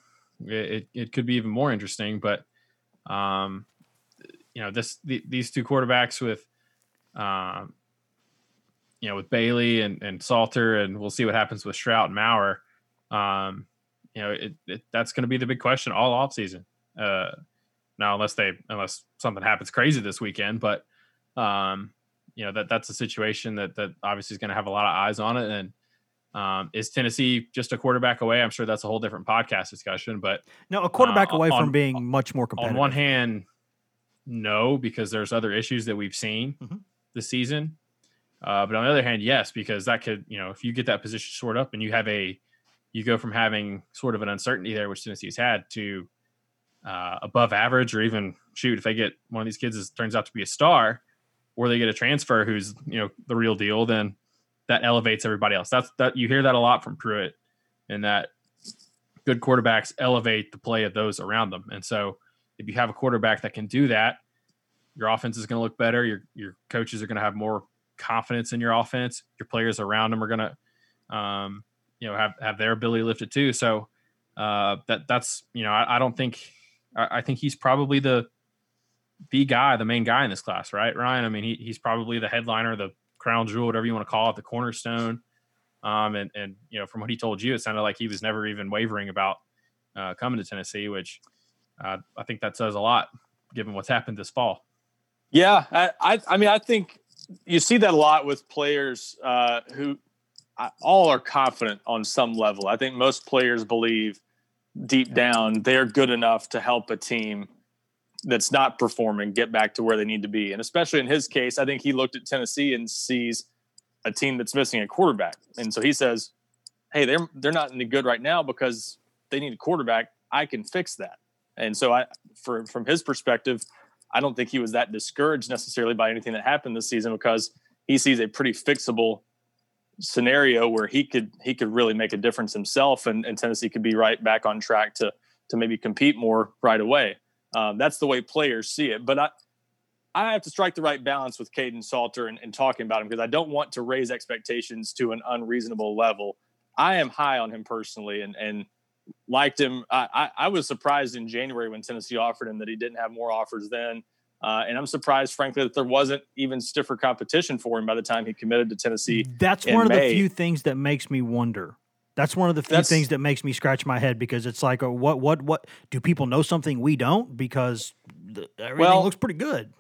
it could be even more interesting. But, you know, these two quarterbacks with, you know, with Bailey and Salter, and we'll see what happens with Stroud and Maurer. You know, that's going to be the big question all offseason. Now, unless something happens crazy this weekend, but you know, that's a situation that obviously is going to have a lot of eyes on it. And is Tennessee just a quarterback away? I'm sure that's a whole different podcast discussion, but no, a quarterback away from being much more competitive. On one hand, no, because there's other issues that we've seen this season. But on the other hand, yes, because that could, you know, if you get that position short up and you go from having sort of an uncertainty there, which Tennessee's had, to above average, or even shoot, if they get one of these kids that turns out to be a star, or they get a transfer who's, you know, the real deal, then that elevates everybody else. That's you hear that a lot from Pruitt, and that good quarterbacks elevate the play of those around them. And so if you have a quarterback that can do that, your offense is going to look better. Your coaches are going to have more confidence in your offense. Your players around them are going to, you know, have their ability lifted too. So that's, you know, I think he's probably the guy, the main guy in this class, right, Ryan? I mean, he's probably the headliner, the crown jewel, whatever you want to call it, the cornerstone. And you know, from what he told you, it sounded like he was never even wavering about coming to Tennessee, which I think that says a lot given what's happened this fall. Yeah, I mean, I think you see that a lot with players who all are confident on some level. I think most players believe deep down they're good enough to help a team that's not performing get back to where they need to be. And especially in his case, I think he looked at Tennessee and sees a team that's missing a quarterback. And so he says, hey, they're not any good right now because they need a quarterback. I can fix that. And so from his perspective, I don't think he was that discouraged necessarily by anything that happened this season, because he sees a pretty fixable scenario where he could really make a difference himself, and Tennessee could be right back on track to maybe compete more right away. That's the way players see it. But I have to strike the right balance with Caden Salter and talking about him, because I don't want to raise expectations to an unreasonable level. I am high on him personally and liked him. I was surprised in January when Tennessee offered him that he didn't have more offers then. And I'm surprised, frankly, that there wasn't even stiffer competition for him by the time he committed to Tennessee. That's one of the few things that makes me wonder. That's one of the few things that makes me scratch my head, because it's like, what do people know something we don't? Because everything looks pretty good.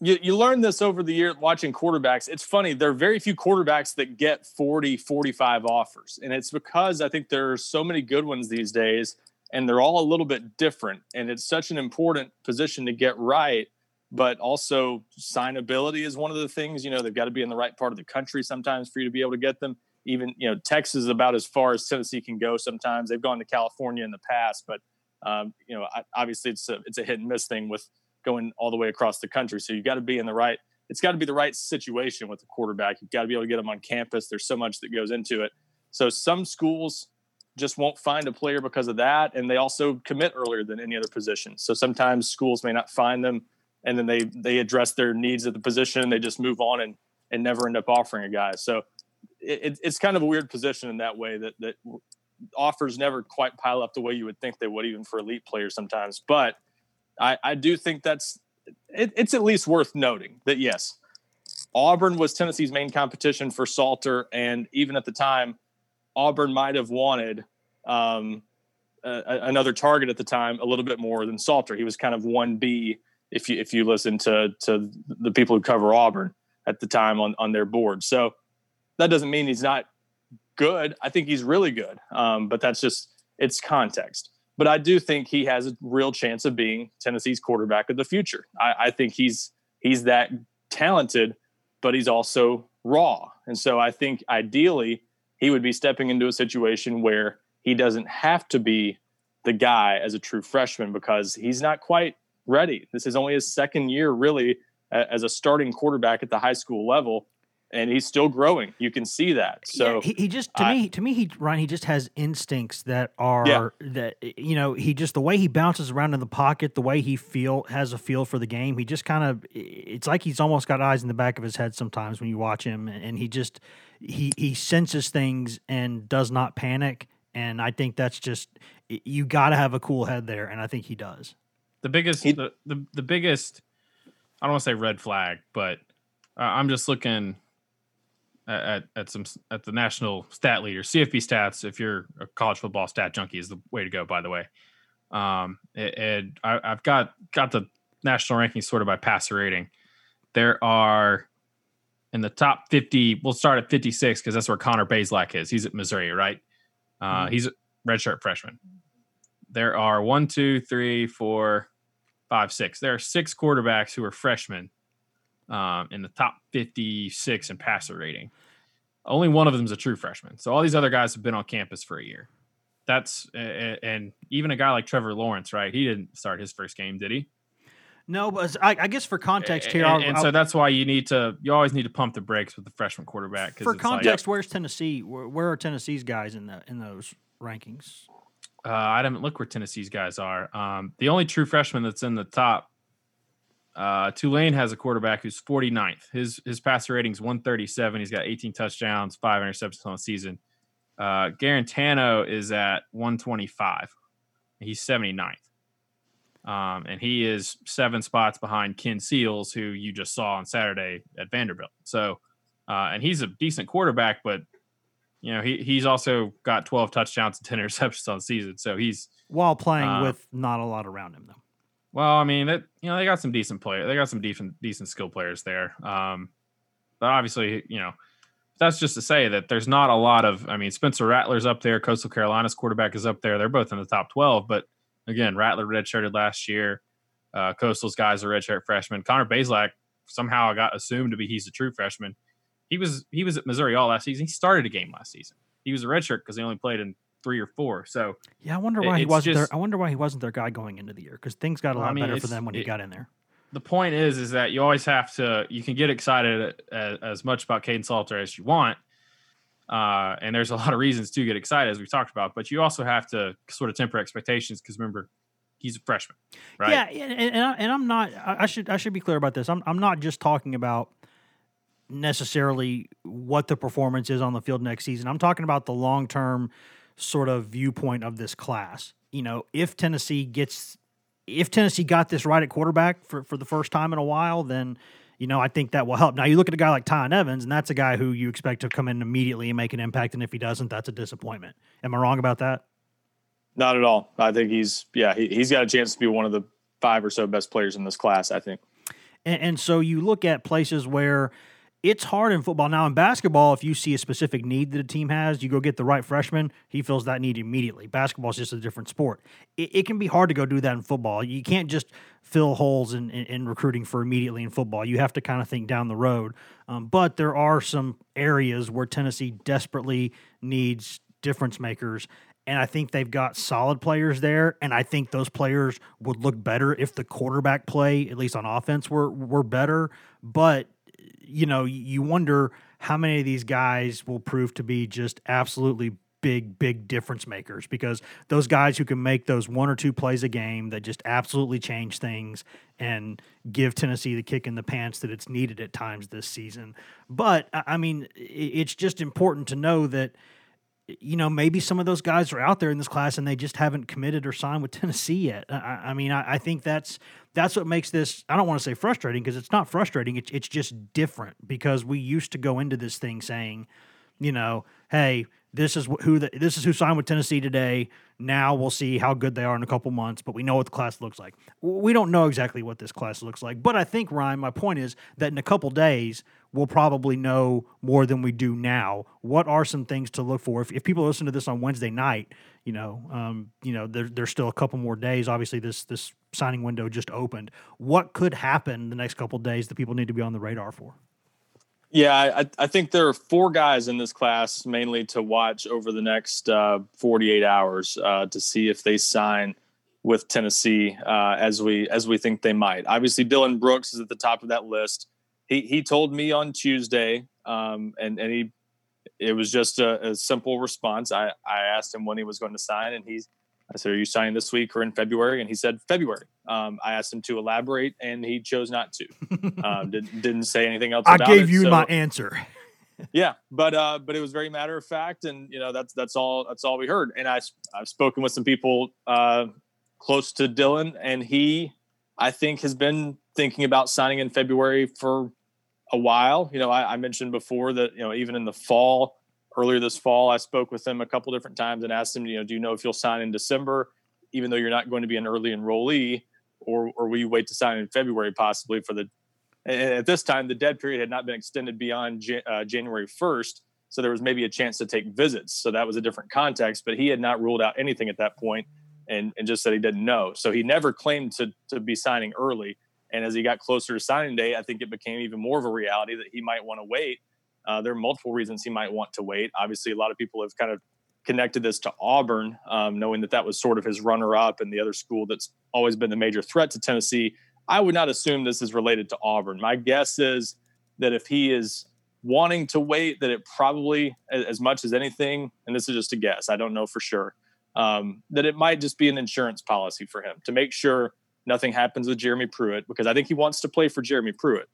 You learn this over the year watching quarterbacks. It's funny. There are very few quarterbacks that get 40, 45 offers. And it's because I think there are so many good ones these days, and they're all a little bit different. And it's such an important position to get right. But also signability is one of the things, you know, they've got to be in the right part of the country sometimes for you to be able to get them. Even, you know, Texas is about as far as Tennessee can go sometimes. They've gone to California in the past, but, you know, obviously it's a hit and miss thing with going all the way across the country. So you got to be in the right, it's got to be the right situation with the quarterback. You've got to be able to get them on campus. There's so much that goes into it. So some schools just won't find a player because of that. And they also commit earlier than any other position. So sometimes schools may not find them, and then they address their needs at the position. They just move on and never end up offering a guy. So it's kind of a weird position in that way, that offers never quite pile up the way you would think they would, even for elite players sometimes. But I do think it's at least worth noting that, yes, Auburn was Tennessee's main competition for Salter. And even at the time, Auburn might have wanted another target at the time a little bit more than Salter. He was kind of 1B. If you listen to the people who cover Auburn at the time on their board. So that doesn't mean he's not good. I think he's really good. But that's just, it's context. But I do think he has a real chance of being Tennessee's quarterback of the future. I think he's that talented, but he's also raw. And so I think ideally he would be stepping into a situation where he doesn't have to be the guy as a true freshman, because he's not quite ready. This is only his second year really as a starting quarterback at the high school level, and he's still growing. You can see that. So he just, Ryan, he just has instincts that are that, you know, he just, the way he bounces around in the pocket, the way he has a feel for the game. He just kind of, it's like he's almost got eyes in the back of his head sometimes when you watch him, and he just, he senses things and does not panic. And I think that's just, you got to have a cool head there. And I think he does. The biggest, I don't want to say red flag, but I'm just looking at the national stat leader, CFP stats. If you're a college football stat junkie, is the way to go, by the way. And I've got the national rankings sorted by passer rating. There are in the top 50. We'll start at 56 because that's where Connor Bazelak is. He's at Missouri, right? He's a redshirt freshman. There are 1, 2, 3, 4, 5, 6. There are 6 quarterbacks who are freshmen in the top 56 in passer rating. Only one of them is a true freshman. So all these other guys have been on campus for a year. That's and even a guy like Trevor Lawrence, right? He didn't start his first game, did he? No, but I guess for context here, and so that's why you always need to pump the brakes with the freshman quarterback. For context, like, where's Tennessee? Where are Tennessee's guys in those rankings? I haven't looked where Tennessee's guys are. The only true freshman that's in the top, Tulane has a quarterback who's 49th. His passer rating's 137. He's got 18 touchdowns, 5 interceptions on the season. Garantano is at 125. He's 79th. And he is 7 spots behind Ken Seals, who you just saw on Saturday at Vanderbilt. So, and he's a decent quarterback, but you know, he's also got 12 touchdowns and 10 interceptions on the season. So he's while playing with not a lot around him, though. Well, I mean, they got some decent players. They got some decent skill players there. But obviously, you know, that's just to say that there's not a lot of. I mean, Spencer Rattler's up there. Coastal Carolina's quarterback is up there. They're both in the top 12. But again, Rattler redshirted last year. Coastal's guys are redshirt freshmen. Connor Bazelak somehow got assumed to be he's a true freshman. He was at Missouri all last season. He started a game last season. He was a redshirt because they only played in 3 or 4. So yeah, I wonder why he wasn't there. I wonder why he wasn't their guy going into the year, because things got a lot better for them when he got in there. The point is that you always have to. You can get excited as much about Caden Salter as you want, and there's a lot of reasons to get excited, as we talked about. But you also have to sort of temper expectations, because remember, he's a freshman, right? Yeah, and I'm not. I should be clear about this. I'm not just talking about necessarily what the performance is on the field next season. I'm talking about the long-term sort of viewpoint of this class. You know, if Tennessee got this right at quarterback for the first time in a while, then you know, I think that will help. Now, you look at a guy like Tyon Evans, and that's a guy who you expect to come in immediately and make an impact, and if he doesn't, that's a disappointment. Am I wrong about that? Not at all. I think he's got a chance to be one of the five or so best players in this class, I think. And so you look at places where it's hard in football. Now, in basketball, if you see a specific need that a team has, you go get the right freshman, he fills that need immediately. Basketball is just a different sport. It can be hard to go do that in football. You can't just fill holes in recruiting for immediately in football. You have to kind of think down the road. But there are some areas where Tennessee desperately needs difference makers, and I think they've got solid players there, and I think those players would look better if the quarterback play, at least on offense, were better. But, you know, you wonder how many of these guys will prove to be just absolutely big difference makers, because those guys who can make those one or two plays a game that just absolutely change things and give Tennessee the kick in the pants that it's needed at times this season. But, I mean, it's just important to know that, you know, maybe some of those guys are out there in this class and they just haven't committed or signed with Tennessee yet. I mean, I think that's what makes this, I don't want to say frustrating, because it's not frustrating. It's just different, because we used to go into this thing saying, you know, hey, this is who signed with Tennessee today. Now we'll see how good they are in a couple months, but we know what the class looks like. We don't know exactly what this class looks like, but I think, Ryan, my point is that in a couple days, we'll probably know more than we do now. What are some things to look for? If people listen to this on Wednesday night, there's still a couple more days. Obviously, this signing window just opened. What could happen the next couple days that people need to be on the radar for? Yeah, I think there are four guys in this class mainly to watch over the next 48 hours to see if they sign with Tennessee as we think they might. Obviously, Dylan Brooks is at the top of that list. He told me on Tuesday, it was just a simple response. I asked him when he was going to sign, and I said, "Are you signing this week or in February?" And he said February. I asked him to elaborate, and he chose not to. Didn't say anything else about it. I gave you my answer. Yeah, but it was very matter of fact, and you know that's all we heard. And I've spoken with some people close to Dylan, and he, I think, has been thinking about signing in February for a while. You know, I mentioned before that, you know, even in the fall. Earlier this fall, I spoke with him a couple different times and asked him, you know, do you know if you'll sign in December, even though you're not going to be an early enrollee, or will you wait to sign in February possibly for the – at this time, the dead period had not been extended beyond January 1st, so there was maybe a chance to take visits. So that was a different context, but he had not ruled out anything at that point and just said he didn't know. So he never claimed to be signing early, and as he got closer to signing day, I think it became even more of a reality that he might want to wait. There are multiple reasons he might want to wait. Obviously, a lot of people have kind of connected this to Auburn, knowing that was sort of his runner-up and the other school that's always been the major threat to Tennessee. I would not assume this is related to Auburn. My guess is that if he is wanting to wait, that it probably, as much as anything, and this is just a guess, I don't know for sure, that it might just be an insurance policy for him to make sure nothing happens with Jeremy Pruitt, because I think he wants to play for Jeremy Pruitt.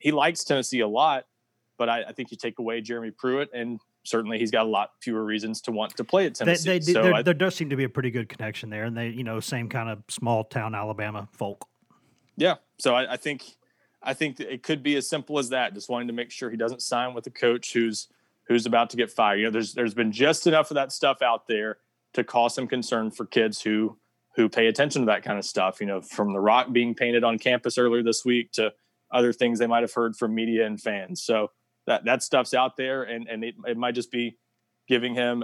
He likes Tennessee a lot. But I think you take away Jeremy Pruitt, and certainly he's got a lot fewer reasons to want to play at Tennessee. There does seem to be a pretty good connection there, and they, you know, same kind of small town Alabama folk. Yeah, so I think that it could be as simple as that. Just wanting to make sure he doesn't sign with a coach who's about to get fired. You know, there's been just enough of that stuff out there to cause some concern for kids who pay attention to that kind of stuff. You know, from the rock being painted on campus earlier this week to other things they might have heard from media and fans. So. That stuff's out there, and it might just be giving him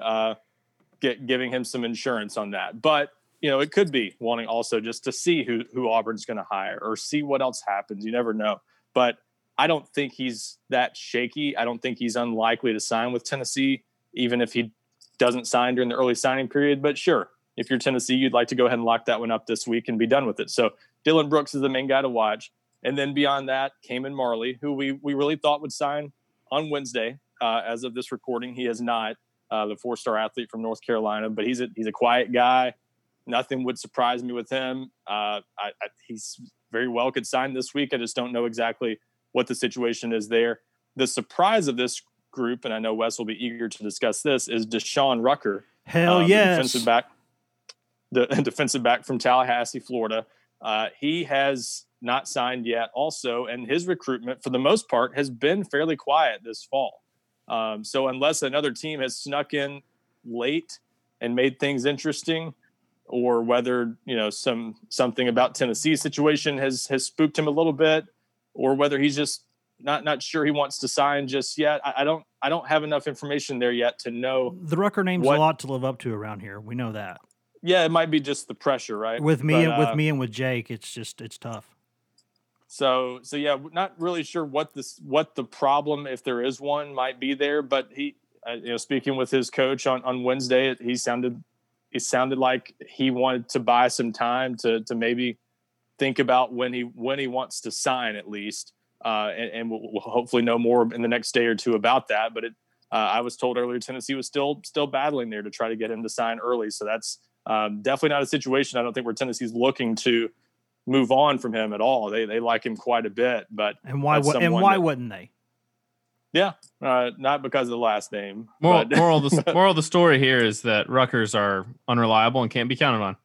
some insurance on that. But, you know, it could be wanting also just to see who Auburn's going to hire or see what else happens. You never know. But I don't think he's that shaky. I don't think he's unlikely to sign with Tennessee, even if he doesn't sign during the early signing period. But sure, if you're Tennessee, you'd like to go ahead and lock that one up this week and be done with it. So Dylan Brooks is the main guy to watch. And then beyond that, Kamen Marley, who we really thought would sign on Wednesday. As of this recording, he is not the four-star athlete from North Carolina, but he's a quiet guy. Nothing would surprise me with him. He's very well could sign this week. I just don't know exactly what the situation is there. The surprise of this group, and I know Wes will be eager to discuss this, is Deshaun Rucker. Hell yes. The defensive back from Tallahassee, Florida. He has not signed yet also, and his recruitment for the most part has been fairly quiet this fall. So unless another team has snuck in late and made things interesting, or whether, you know, something about Tennessee's situation has spooked him a little bit, or whether he's just not sure he wants to sign just yet. I don't have enough information there yet to know. The Rucker name's a lot to live up to around here. We know that. Yeah, it might be just the pressure, right? With me and with Jake, it's tough. So yeah, not really sure what the problem, if there is one, might be there. But he, speaking with his coach on Wednesday, he sounded like he wanted to buy some time to maybe think about when he wants to sign at least, and we'll hopefully know more in the next day or two about that. But I was told earlier Tennessee was still battling there to try to get him to sign early. So that's definitely not a situation, I don't think, where Tennessee's looking to move on from him at all. They like him quite a bit, but why wouldn't they? Yeah, not because of the last name. Moral of the story here is that Ruckers are unreliable and can't be counted on.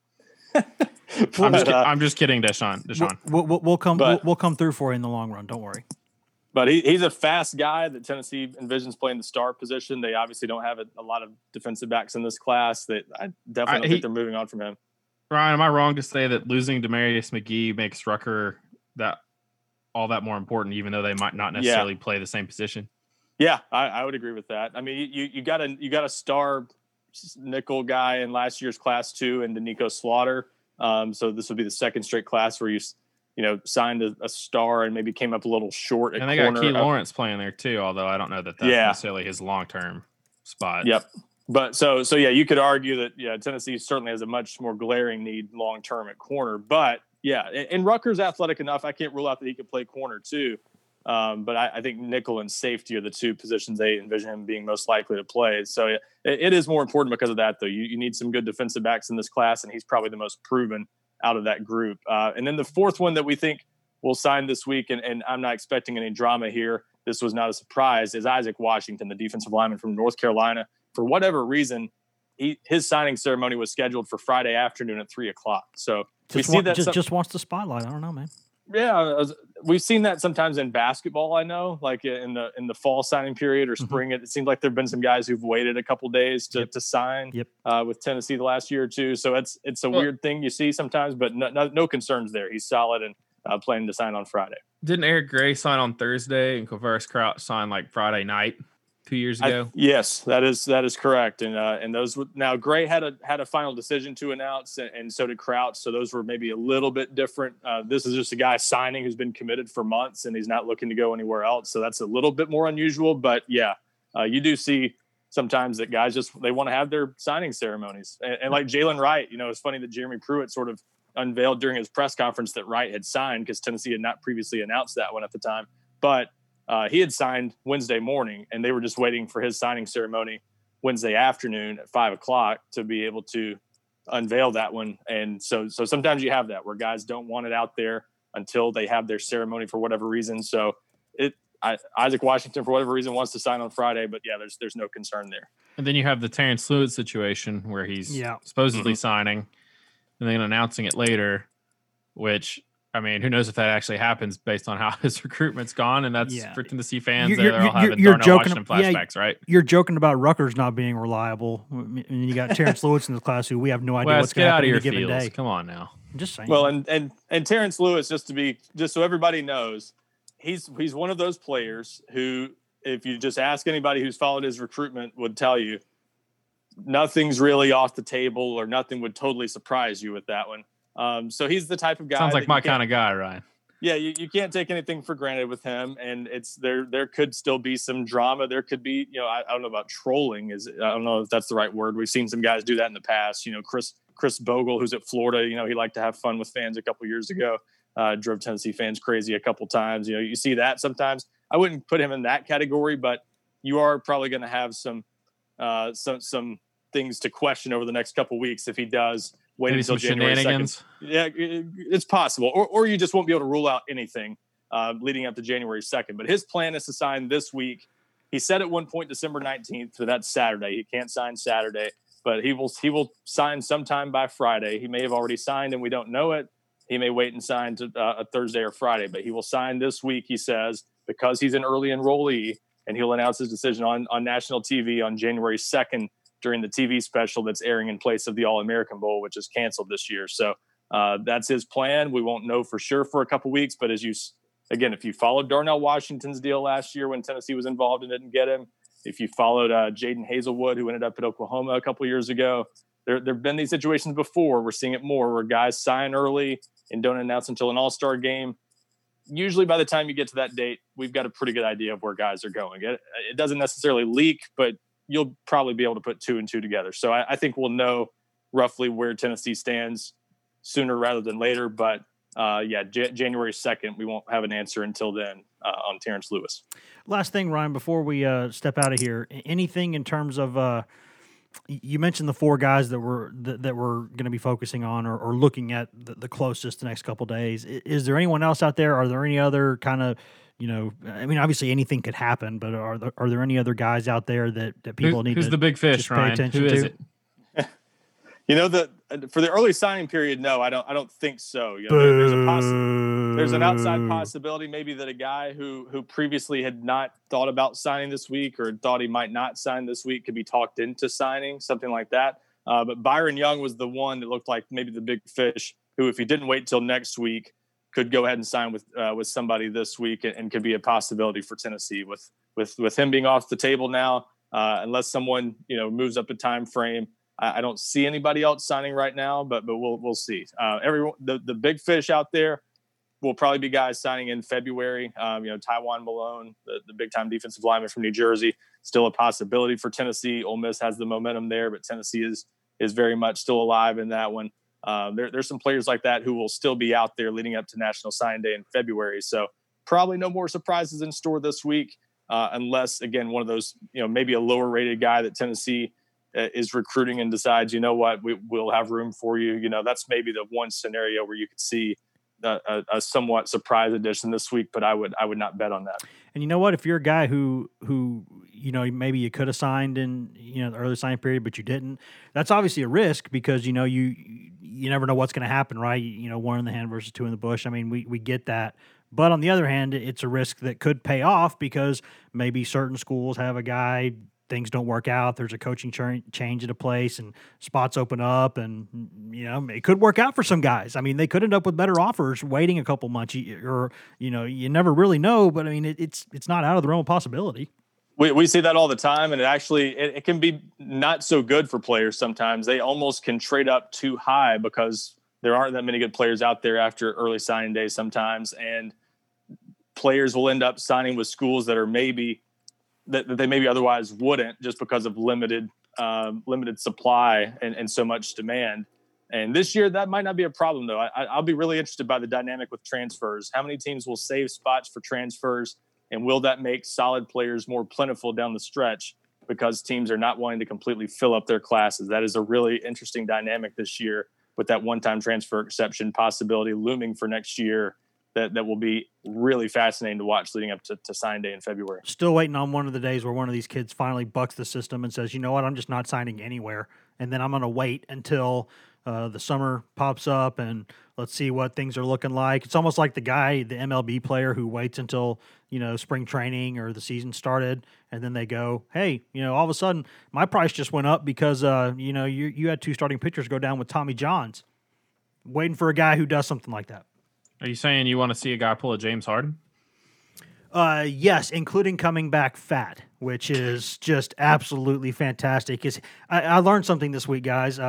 I'm just kidding, Deshaun. We'll come through for you in the long run. Don't worry. But he's a fast guy that Tennessee envisions playing the star position. They obviously don't have a lot of defensive backs in this class. I don't think they're moving on from him. Ryan, am I wrong to say that losing Demarius McGee makes Rucker all that more important, even though they might not necessarily play the same position? Yeah, I would agree with that. I mean, you got a star nickel guy in last year's class too, and Danico Slaughter. So this would be the second straight class where you signed a star and maybe came up a little short. And they got Key Lawrence playing there too, although I don't know that that's necessarily his long-term spot. Yep. But so yeah, you could argue that Tennessee certainly has a much more glaring need long-term at corner. But yeah, and Rucker's athletic enough. I can't rule out that he could play corner too. But I think nickel and safety are the two positions they envision him being most likely to play. So it is more important because of that, though. You need some good defensive backs in this class, and he's probably the most proven out of that group. And then the fourth one that we think will sign this week, and I'm not expecting any drama here, this was not a surprise, is Isaac Washington, the defensive lineman from North Carolina. For whatever reason, his signing ceremony was scheduled for Friday afternoon at 3 o'clock. So just wants the spotlight. I don't know, man. Yeah, we've seen that sometimes in basketball, I know, like in the fall signing period or spring. Mm-hmm. It seems like there have been some guys who've waited a couple days to sign with Tennessee the last year or two. So it's a weird thing you see sometimes, but no concerns there. He's solid and planning to sign on Friday. Didn't Eric Gray sign on Thursday and Quavaris Crouch sign like Friday night 2 years ago? Yes, that is correct. And those were, now Gray had a final decision to announce, and so did Crouch. So those were maybe a little bit different. This is just a guy signing who's been committed for months and he's not looking to go anywhere else. So that's a little bit more unusual. But yeah, you do see sometimes that guys they want to have their signing ceremonies. And like Jalen Wright, it's funny that Jeremy Pruitt sort of unveiled during his press conference that Wright had signed because Tennessee had not previously announced that one at the time. But he had signed Wednesday morning, and they were just waiting for his signing ceremony Wednesday afternoon at 5 o'clock to be able to unveil that one. And so sometimes you have that where guys don't want it out there until they have their ceremony for whatever reason. So Isaac Washington, for whatever reason, wants to sign on Friday, but yeah, there's no concern there. And then you have the Terrence Lewis situation where he's supposedly signing and then announcing it later, which, I mean, who knows if that actually happens based on how his recruitment's gone, and that's for Tennessee fans. They're all having Darnell Washington flashbacks, right? You're joking about Rutgers not being reliable, and you got Terrence Lewis in the class who we have no idea what's going to happen in a given day. Come on now, I'm just saying. Well, and Terrence Lewis, just so everybody knows, he's one of those players who, if you just ask anybody who's followed his recruitment, would tell you nothing's really off the table, or nothing would totally surprise you with that one. So he's the type of guy. Sounds like my kind of guy, Ryan. Yeah, you can't take anything for granted with him, and it's there could still be some drama. There could be, I don't know about trolling. I don't know if that's the right word. We've seen some guys do that in the past. Chris Bogle, who's at Florida, he liked to have fun with fans a couple years ago. Drove Tennessee fans crazy a couple times. You see that sometimes. I wouldn't put him in that category, but you are probably going to have some things to question over the next couple weeks if he does. Wait until January 2nd. Yeah, it's possible. Or you just won't be able to rule out anything leading up to January 2nd. But his plan is to sign this week. He said at one point December 19th, so that's Saturday. He can't sign Saturday, but he will sign sometime by Friday. He may have already signed and we don't know it. He may wait and sign to a Thursday or Friday, but he will sign this week, he says, because he's an early enrollee, and he'll announce his decision on national TV on January 2nd during the TV special that's airing in place of the All-American Bowl, which is canceled this year. So that's his plan. We won't know for sure for a couple weeks, but as you again, if you followed Darnell Washington's deal last year when Tennessee was involved and didn't get him, if you followed Jaden Hazelwood, who ended up at Oklahoma a couple years ago, there've been these situations before. We're seeing it more where guys sign early and don't announce until an all-star game. Usually by the time you get to that date, we've got a pretty good idea of where guys are going. It doesn't necessarily leak, but you'll probably be able to put two and two together. So I think we'll know roughly where Tennessee stands sooner rather than later. But January 2nd, we won't have an answer until then on Terrence Lewis. Last thing, Ryan, before we step out of here, anything in terms of you mentioned the four guys that we're going to be focusing on or looking at the closest the next couple of days. Is there anyone else out there? Are there any other kind of, I mean, obviously anything could happen, but are there any other guys out there that people need to pay attention to? Who's the big fish, Ryan? Who is it? For the early signing period, no, I don't think so. There's an outside possibility maybe that a guy who previously had not thought about signing this week or thought he might not sign this week could be talked into signing, something like that. But Byron Young was the one that looked like maybe the big fish who, if he didn't wait till next week, could go ahead and sign with somebody this week and could be a possibility for Tennessee with him being off the table now, unless someone, moves up a time frame. I don't see anybody else signing right now, but we'll see. The big fish out there will probably be guys signing in February. Taiwan Malone, the big-time defensive lineman from New Jersey, still a possibility for Tennessee. Ole Miss has the momentum there, but Tennessee is very much still alive in that one. There's some players like that who will still be out there leading up to National Signing Day in February. So probably no more surprises in store this week, unless, again, one of those, maybe a lower-rated guy that Tennessee is recruiting and decides, we'll have room for you. That's maybe the one scenario where you could see a somewhat surprise addition this week, but I would not bet on that. And you know what, if you're a guy who maybe you could have signed in the early signing period, but you didn't, that's obviously a risk because you never know what's going to happen, right? One in the hand versus two in the bush. I mean, we get that. But on the other hand, it's a risk that could pay off because maybe certain schools have a guy. Things don't work out. There's a coaching change at a place and spots open up and, it could work out for some guys. I mean, they could end up with better offers waiting a couple months or, you never really know, but I mean, it's not out of the realm of possibility. We see that all the time. And it actually, it can be not so good for players. Sometimes they almost can trade up too high because there aren't that many good players out there after early signing day sometimes. And players will end up signing with schools that are maybe that they maybe otherwise wouldn't just because of limited supply and so much demand. And this year, that might not be a problem, though. I'll be really interested by the dynamic with transfers. How many teams will save spots for transfers, and will that make solid players more plentiful down the stretch because teams are not wanting to completely fill up their classes? That is a really interesting dynamic this year with that one-time transfer exception possibility looming for next year. That will be really fascinating to watch leading up to sign day in February. Still waiting on one of the days where one of these kids finally bucks the system and says, you know what, I'm just not signing anywhere. And then I'm going to wait until the summer pops up and let's see what things are looking like. It's almost like the MLB player who waits until, spring training or the season started. And then they go, hey, all of a sudden my price just went up because, you had two starting pitchers go down with Tommy Johns. Waiting for a guy who does something like that. Are you saying you want to see a guy pull a James Harden? Yes, including coming back fat, which is just absolutely fantastic. I learned something this week, guys.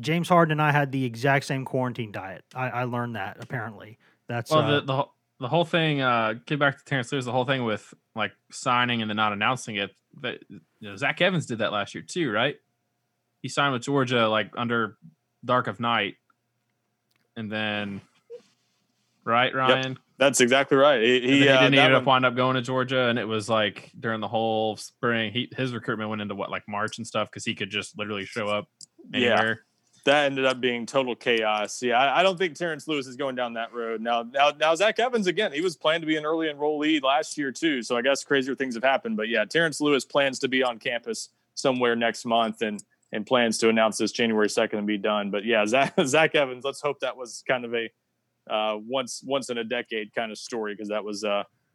James Harden and I had the exact same quarantine diet. I learned that, apparently. That's the whole thing, get back to Terrence Lewis, the whole thing with like signing and then not announcing it. But, Zach Evans did that last year too, right? He signed with Georgia like under dark of night and then... Right, Ryan? Yep, that's exactly right. He didn't end up wind up going to Georgia, and it was like during the whole spring. His recruitment went into March and stuff because he could just literally show up anywhere. Yeah, that ended up being total chaos. Yeah, I don't think Terrence Lewis is going down that road. Now Zach Evans, again, he was planned to be an early enrollee last year too, so I guess crazier things have happened. But yeah, Terrence Lewis plans to be on campus somewhere next month and plans to announce this January 2nd and be done. But yeah, Zach Evans, let's hope that was kind of a once in a decade kind of story, because that was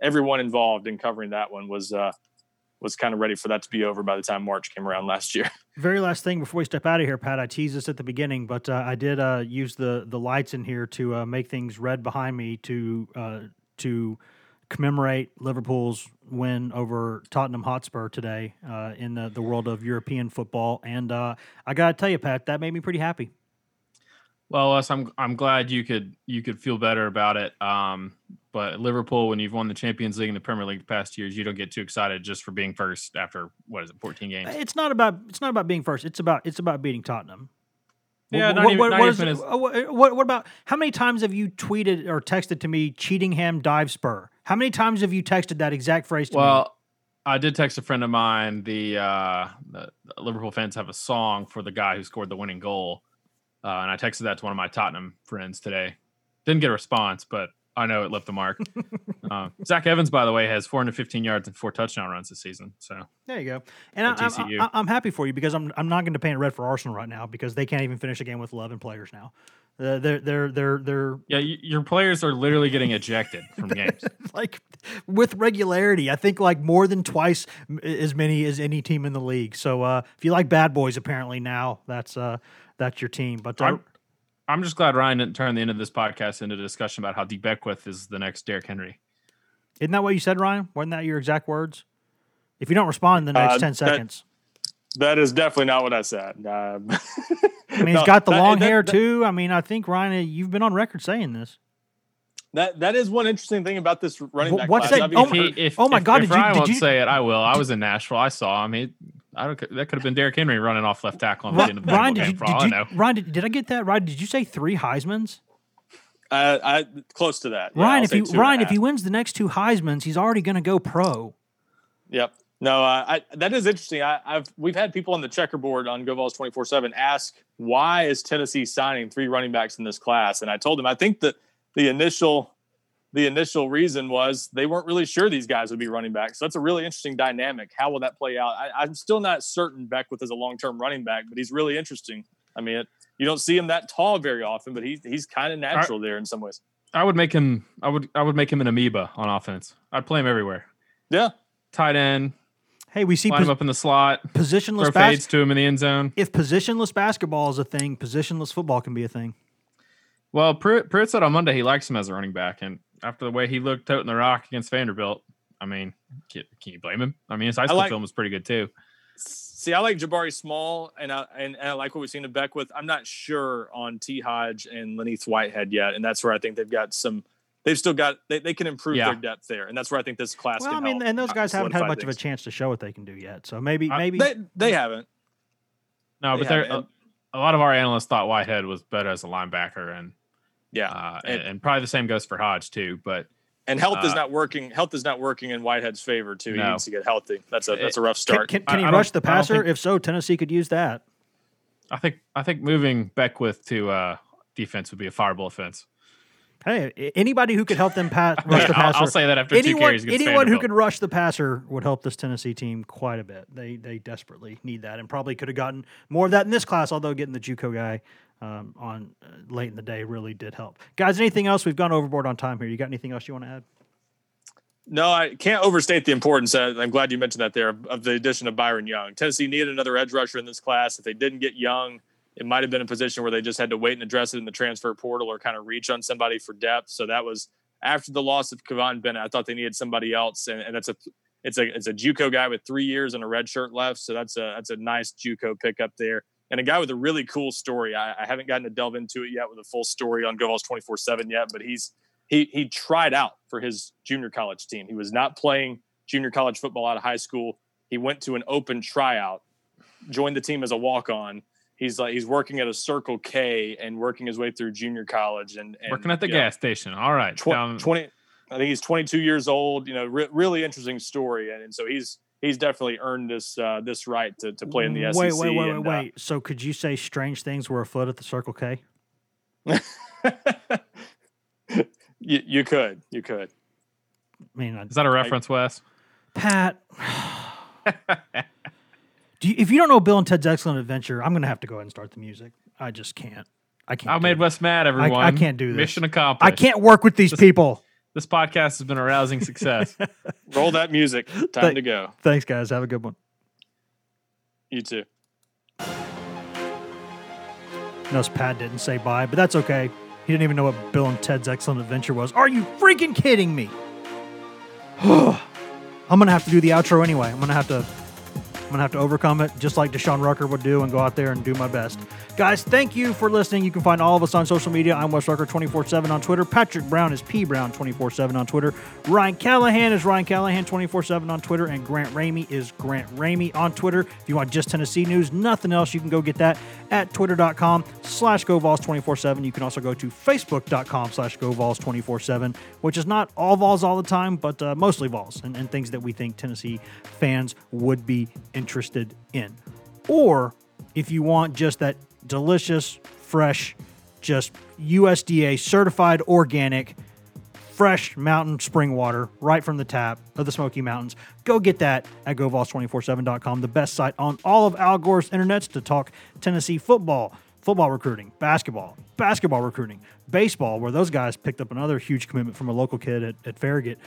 everyone involved in covering that one was kind of ready for that to be over by the time March came around last year. Very last thing before we step out of here, Pat, I teased this at the beginning, but I did use the lights in here to make things red behind me to commemorate Liverpool's win over Tottenham Hotspur today in the world of European football. And I got to tell you, Pat, that made me pretty happy. Well, Les, I'm glad you could feel better about it. But Liverpool, when you've won the Champions League and the Premier League the past years, you don't get too excited just for being first after 14 games. It's not about being first. It's about beating Tottenham. Yeah. What about how many times have you tweeted or texted to me Cheatingham dive spur? How many times have you texted that exact phrase to me? Well, I did text a friend of mine. The Liverpool fans have a song for the guy who scored the winning goal. And I texted that to one of my Tottenham friends today. Didn't get a response, but I know it left the mark. Zach Evans, by the way, has 415 yards and 4 touchdown runs this season. So there you go. And I'm happy for you, because I'm not going to paint red for Arsenal right now, because they can't even finish a game with 11 players now. They're yeah. Your players are literally getting ejected from games like with regularity. I think like more than twice as many as any team in the league. So if you like bad boys, apparently now that's your team. But I'm just glad Ryan didn't turn the end of this podcast into a discussion about how D. Beckwith is the next Derrick Henry. Isn't that what you said, Ryan? Wasn't that your exact words? If you don't respond in the next 10 seconds. That is definitely not what I said. I mean, he's got the long hair, too. I mean, I think, Ryan, you've been on record saying this. That is one interesting thing about this running back class. That? Oh, my God. If Ryan won't say it, I will. I was in Nashville. I saw him. That could have been Derrick Henry running off left tackle on the end of the game. Ryan, did I get that right? Did you say 3 Heismans? Close to that. Yeah, if he wins the next 2 Heismans, he's already going to go pro. Yep. No, that is interesting. We've had people on the checkerboard on Go Vols 24/7 ask, why is Tennessee signing 3 running backs in this class? And I told them I think that the initial reason was they weren't really sure these guys would be running backs. So that's a really interesting dynamic. How will that play out? I'm still not certain Beckwith is a long-term running back, but he's really interesting. I mean, you don't see him that tall very often, but he's kind of natural there in some ways. I would make him an amoeba on offense. I'd play him everywhere. Yeah, tight end. Hey, we see him up in the slot. Positionless fades to him in the end zone. If positionless basketball is a thing, positionless football can be a thing. Well, Pruitt said on Monday he likes him as a running back, and after the way he looked toting the rock against Vanderbilt, I mean, can you blame him? I mean, his high school film was pretty good too. See, I like Jabari Small, and I like what we've seen to Beckwith. I'm not sure on T. Hodge and Lenith Whitehead yet, and that's where I think they've got some. They've still got they can improve their depth there, and that's where I think this class. Well, can I mean, help, and those guys haven't had much of a chance to show what they can do yet, so maybe they haven't. No, but they're a lot of our analysts thought Whitehead was better as a linebacker, and yeah, and probably the same goes for Hodge too. But health is not working. Health is not working in Whitehead's favor too. No. He needs to get healthy. That's a rough start. Can he rush the passer? If so, Tennessee could use that. I think moving Beckwith to defense would be a fireball offense. Hey, anybody who could help them rush the passer. I'll say that after two carries. Anyone who could rush the passer would help this Tennessee team quite a bit. They desperately need that, and probably could have gotten more of that in this class, although getting the JUCO guy on late in the day really did help. Guys, anything else? We've gone overboard on time here. You got anything else you want to add? No, I can't overstate the importance. I'm glad you mentioned that there, of the addition of Byron Young. Tennessee needed another edge rusher in this class. If they didn't get Young, it might have been a position where they just had to wait and address it in the transfer portal or kind of reach on somebody for depth. So that was after the loss of Kevon Bennett. I thought they needed somebody else, and that's it's a JUCO guy with 3 years and a red shirt left. So that's a nice JUCO pickup there, and a guy with a really cool story. I haven't gotten to delve into it yet with a full story on Go Vols 24/7 yet, but he tried out for his junior college team. He was not playing junior college football out of high school. He went to an open tryout, joined the team as a walk on. He's working at a Circle K and working his way through junior college and working at the gas station. All right, I think he's 22 years old. You know, really interesting story, and so he's definitely earned this right to play in the SEC. Wait. So could you say strange things were afoot at the Circle K? You could. I mean, is that a reference, Wes? Pat. If you don't know Bill and Ted's Excellent Adventure, I'm going to have to go ahead and start the music. I just can't. I made Wes mad, everyone. I can't do this. Mission accomplished. I can't work with these people. This podcast has been a rousing success. Roll that music. Time to go. Thanks, guys. Have a good one. You too. Notice Pat didn't say bye, but that's okay. He didn't even know what Bill and Ted's Excellent Adventure was. Are you freaking kidding me? I'm gonna have to do the outro anyway. I'm gonna have to overcome it, just like Deshaun Rucker would do, and go out there and do my best. Guys, thank you for listening. You can find all of us on social media. I'm Wes Rucker 24/7 on Twitter. Patrick Brown is P Brown 24/7 on Twitter. Ryan Callahan is Ryan Callahan 24/7 on Twitter, and Grant Ramey is Grant Ramey on Twitter. If you want just Tennessee news, nothing else, you can go get that at twitter.com/GoVols247. You can also go to facebook.com/GoVols247, which is not all Vols all the time, but mostly Vols and things that we think Tennessee fans would be interested in. Or if you want just that delicious, fresh, just USDA certified organic, fresh mountain spring water right from the tap of the Smoky Mountains, go get that at GoVols247.com, the best site on all of Al Gore's internets to talk Tennessee football recruiting, basketball recruiting, baseball, where those guys picked up another huge commitment from a local kid at Farragut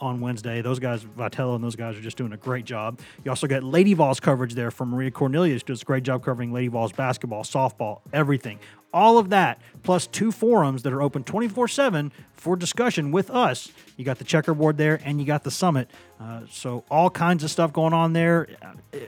on Wednesday. Those guys, Vitello and those guys, are just doing a great job. You also got Lady Vols coverage there from Maria Cornelius, does a great job covering Lady Vols basketball, softball, everything. All of that, plus two forums that are open 24/7 for discussion with us. You got the checkerboard there, and you got the summit. So all kinds of stuff going on there.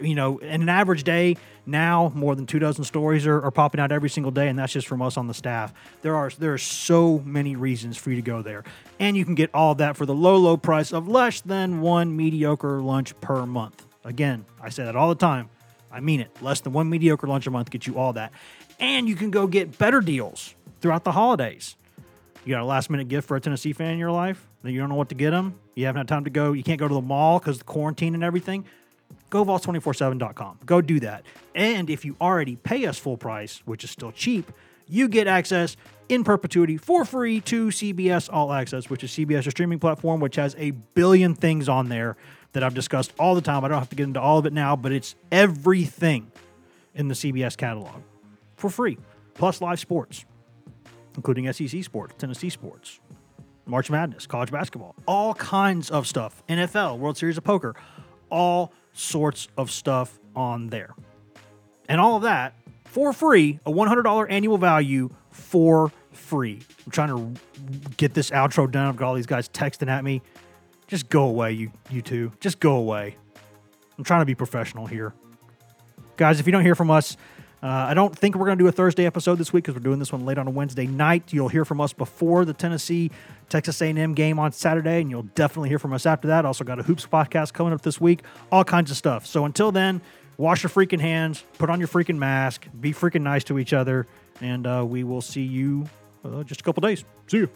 You know, in an average day now, more than 24 stories are popping out every single day, and that's just from us on the staff. There are so many reasons for you to go there. And you can get all of that for the low, low price of less than one mediocre lunch per month. Again, I say that all the time. I mean it. Less than one mediocre lunch a month gets you all that. And you can go get better deals throughout the holidays. You got a last-minute gift for a Tennessee fan in your life that you don't know what to get them. You haven't had time to go. You can't go to the mall because of the quarantine and everything. Go Vols247.com. Go do that. And if you already pay us full price, which is still cheap, you get access in perpetuity for free to CBS All Access, which is CBS's streaming platform, which has a billion things on there that I've discussed all the time. I don't have to get into all of it now, but it's everything in the CBS catalog for free, plus live sports, including SEC sports, Tennessee sports, March Madness, college basketball, all kinds of stuff, NFL, World Series of Poker, all sorts of stuff on there. And all of that for free, a $100 annual value for free. I'm trying to get this outro done. I've got all these guys texting at me. Just go away, you two. Just go away. I'm trying to be professional here. Guys, if you don't hear from us, I don't think we're going to do a Thursday episode this week because we're doing this one late on a Wednesday night. You'll hear from us before the Tennessee-Texas A&M game on Saturday, and you'll definitely hear from us after that. Also got a Hoops podcast coming up this week, all kinds of stuff. So until then, wash your freaking hands, put on your freaking mask, be freaking nice to each other, and we will see you just a couple days. See you.